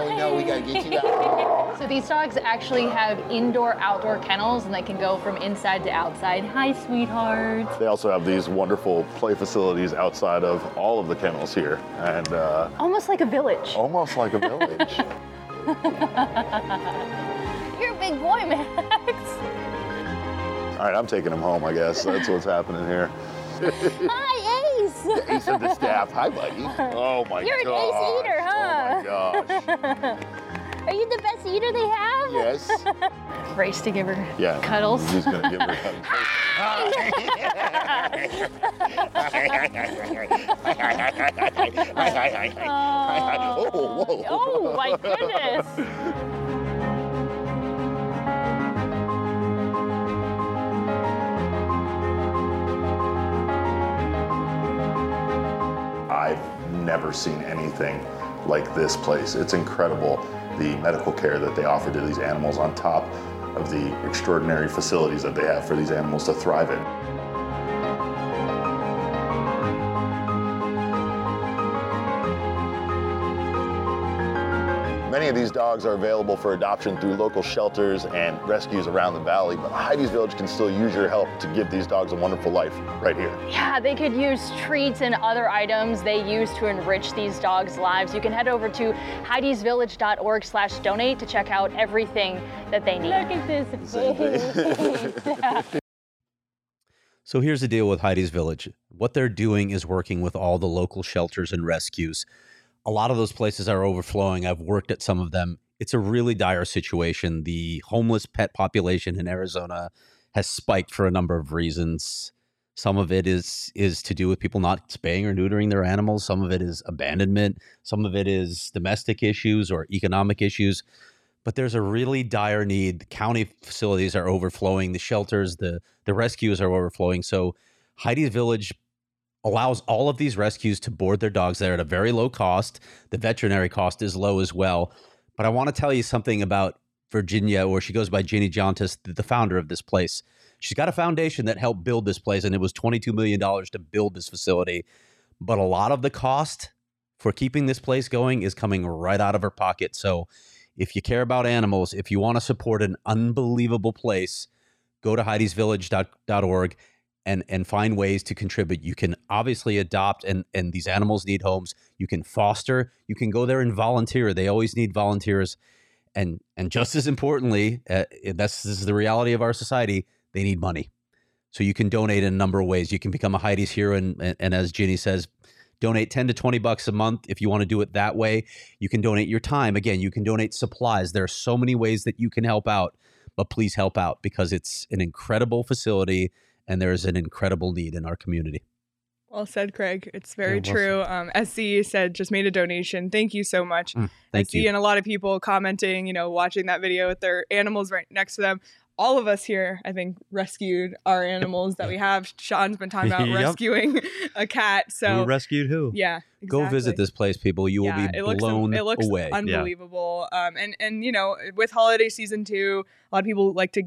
Oh no, we gotta get you out. So these dogs actually have indoor outdoor kennels, and they can go from inside to outside. Hi, sweetheart. They also have these wonderful play facilities outside of all of the kennels here, and uh, almost like a village. Almost like a village. You're a big boy, Max. All right, I'm taking him home. I guess that's what's happening here. Hi, Ace. The Ace of the staff. Hi, buddy. Oh my god. You're an gosh. Ace eater, huh? Oh my gosh. Are you the best eater they have? Yes. Race to give her yeah, cuddles. He's gonna give her cuddles. oh. oh, whoa. Oh my goodness. I've never seen anything like this place. It's incredible, the medical care that they offer to these animals on top of the extraordinary facilities that they have for these animals to thrive in. Many of these dogs are available for adoption through local shelters and rescues around the valley, but Heidi's Village can still use your help to give these dogs a wonderful life right here. Yeah, they could use treats and other items they use to enrich these dogs' lives. You can head over to heidis village dot org slash donate to check out everything that they need. Look at this face. So here's the deal with Heidi's Village. What they're doing is working with all the local shelters and rescues. A lot of those places are overflowing. I've worked at some of them. It's a really dire situation. The homeless pet population in Arizona has spiked for a number of reasons. Some of it is is to do with people not spaying or neutering their animals. Some of it is abandonment. Some of it is domestic issues or economic issues. But there's a really dire need. The county facilities are overflowing. The shelters, the, the rescues are overflowing. So Heidi's Village allows all of these rescues to board their dogs there at a very low cost. The veterinary cost is low as well. But I want to tell you something about Virginia, or she goes by Ginny Jontas, the founder of this place. She's got a foundation that helped build this place, and it was twenty-two million dollars to build this facility. But a lot of the cost for keeping this place going is coming right out of her pocket. So if you care about animals, if you want to support an unbelievable place, go to Heidi's Village dot org and, and find ways to contribute. You can obviously adopt, and, and these animals need homes. You can foster. You can go there and volunteer. They always need volunteers. And, and just as importantly, uh, that's, this is the reality of our society, they need money. So you can donate in a number of ways. You can become a Heidi's hero, and, and, and as Ginny says, donate ten to twenty bucks a month if you want to do it that way. You can donate your time. Again, you can donate supplies. There are so many ways that you can help out, but please help out because it's an incredible facility and there is an incredible need in our community. Well said, Craig. It's very yeah, well true. Um, S C said, just made a donation. Thank you so much. Mm, thank S C you. And a lot of people commenting, you know, watching that video with their animals right next to them. All of us here, I think, rescued our animals that we have. Sean's been talking about yep. rescuing a cat. So who rescued who? Yeah, exactly. Go visit this place, people. You yeah, will be it blown looks, it looks away. Unbelievable. Yeah. Um, and and you know, with holiday season too, a lot of people like to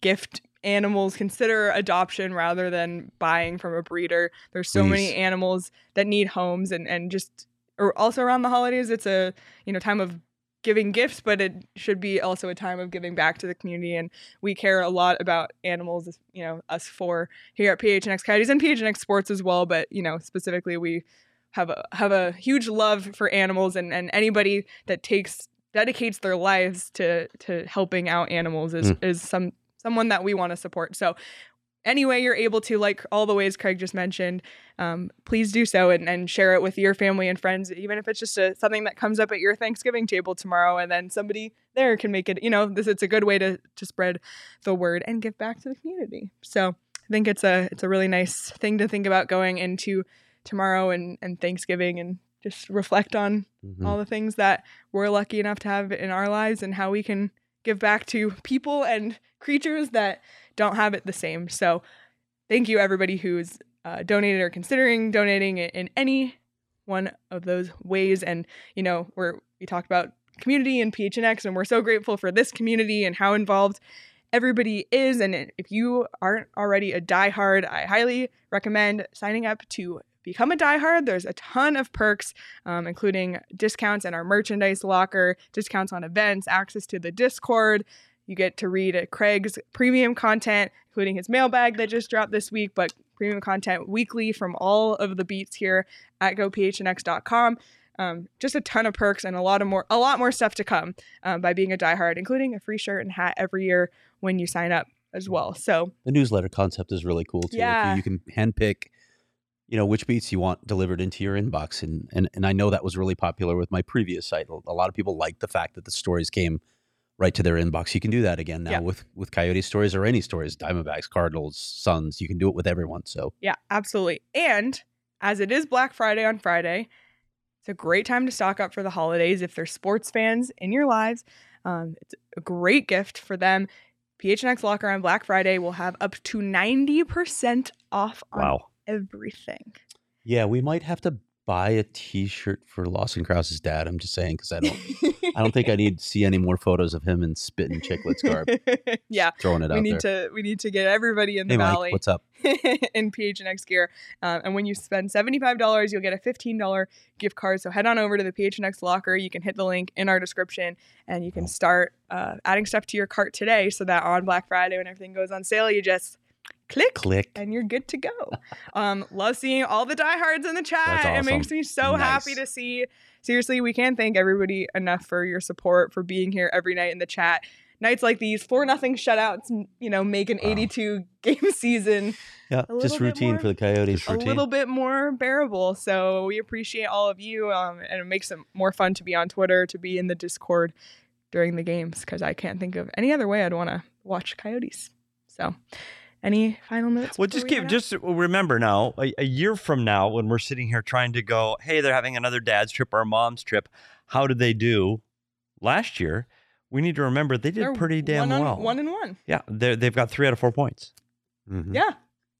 gift animals. Consider adoption rather than buying from a breeder. There's so Please. many animals that need homes, and and just or also around the holidays, it's a you know time of giving gifts, but it should be also a time of giving back to the community. And we care a lot about animals, you know, us four here at P H N X Coyotes and P H N X Sports as well. But, you know, specifically, we have a, have a huge love for animals, and, and anybody that takes dedicates their lives to, to helping out animals is, mm. is some someone that we want to support. So anyway, you're able to, like all the ways Craig just mentioned, um, please do so and, and share it with your family and friends, even if it's just a, something that comes up at your Thanksgiving table tomorrow, and then somebody there can make it, you know, this it's a good way to, to spread the word and give back to the community. So I think it's a it's a really nice thing to think about going into tomorrow and, and Thanksgiving, and just reflect on mm-hmm. all the things that we're lucky enough to have in our lives and how we can give back to people and creatures that don't have it the same. So thank you, everybody who's uh, donated or considering donating in any one of those ways. And, you know, we're, we talked about community and P H N X, and we're so grateful for this community and how involved everybody is. And if you aren't already a diehard, I highly recommend signing up to become a diehard. There's a ton of perks, um, including discounts in our merchandise locker, discounts on events, access to the Discord. You get to read Craig's premium content, including his mailbag that just dropped this week, but premium content weekly from all of the beats here at go P H N X dot com. Um, just a ton of perks and a lot of more, a lot more stuff to come um, by being a diehard, including a free shirt and hat every year when you sign up as well. So the newsletter concept is really cool too. Yeah. You, you can handpick, you know, which beats you want delivered into your inbox. And, and and I know that was really popular with my previous site. A lot of people liked the fact that the stories came right to their inbox. You can do that again now yeah. with, with Coyote stories or any stories, Diamondbacks, Cardinals, Suns. You can do it with everyone. So yeah, absolutely. And as it is Black Friday on Friday, it's a great time to stock up for the holidays. If there's sports fans in your lives, um, it's a great gift for them. P H N X Locker on Black Friday will have up to ninety percent off on wow. everything. Yeah, we might have to buy a t-shirt for Lawson Crouse's dad. I'm just saying, because I don't I don't think I need to see any more photos of him in spit and chicklets garb. Yeah. Just throwing it we out need there. to we need to get everybody in the hey, valley. Mike, what's up? In P H N X gear. Um, and when you spend seventy-five dollars, you'll get a fifteen dollars gift card. So head on over to the P H N X Locker. You can hit the link in our description, and you can start uh, adding stuff to your cart today, so that on Black Friday when everything goes on sale, you just Click, Click, and you're good to go. Um, love seeing all the diehards in the chat. Awesome. It makes me so nice. happy to see. Seriously, we can't thank everybody enough for your support, for being here every night in the chat. Nights like these, four nothing shutouts, you know, make an wow. eighty-two game season. Yeah, just routine more, for the Coyotes. A routine. little bit more bearable. So we appreciate all of you, um, and it makes it more fun to be on Twitter, to be in the Discord during the games, because I can't think of any other way I'd want to watch Coyotes. So Any final minutes? Well, just we give, just remember now, a, a year from now, when we're sitting here trying to go, hey, they're having another dad's trip or a mom's trip. How did they do last year? We need to remember they did they're pretty damn one on, well. One and one. Yeah, they've got three out of four points. Mm-hmm. Yeah.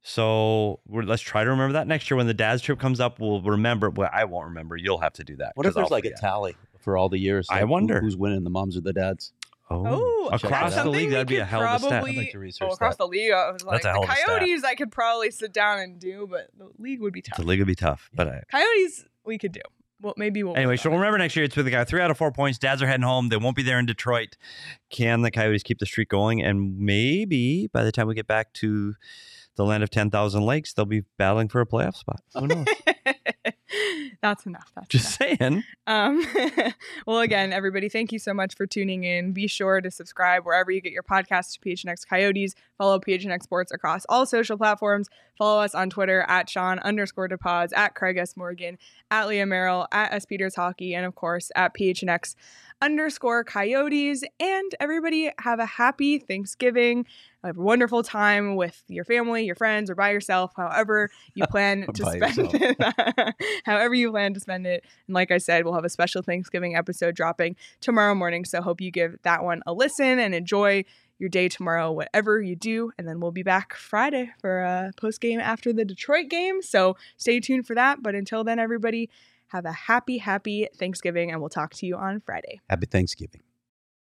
So we're, let's try to remember that next year when the dad's trip comes up. We'll remember. Well, I won't remember. You'll have to do that. What if there's I'll like forget. a tally for all the years? Like I wonder who's winning, the moms or the dads. Oh, oh across the league, that'd be a hell of a stat. I'd like to research oh, across that. the league, I was like, the Coyotes, I could probably sit down and do, but the league would be tough. The league would be tough, but I, Coyotes, we could do. Well, maybe we'll. Anyway, so remember next year it's with the guy three out of four points. Dads are heading home. They won't be there in Detroit. Can the Coyotes keep the streak going? And maybe by the time we get back to the land of ten thousand lakes, they'll be battling for a playoff spot. Who knows? That's enough. That's Just enough. saying. Um, well, again, everybody, thank you so much for tuning in. Be sure to subscribe wherever you get your podcasts to P H N X Coyotes. Follow P H N X Sports across all social platforms. Follow us on Twitter at Sean underscore DePods, at Craig S. Morgan, at Leah Merrill, at S. Peters Hockey, and, of course, at P H N X underscore Coyotes. And everybody have a happy Thanksgiving. Have a wonderful time with your family, your friends, or by yourself, however you plan to spend it. However you plan to spend it. And like I said, we'll have a special Thanksgiving episode dropping tomorrow morning. So hope you give that one a listen and enjoy your day tomorrow, whatever you do. And then we'll be back Friday for a post game after the Detroit game. So stay tuned for that. But until then, everybody, have a happy, happy Thanksgiving, and we'll talk to you on Friday. Happy Thanksgiving.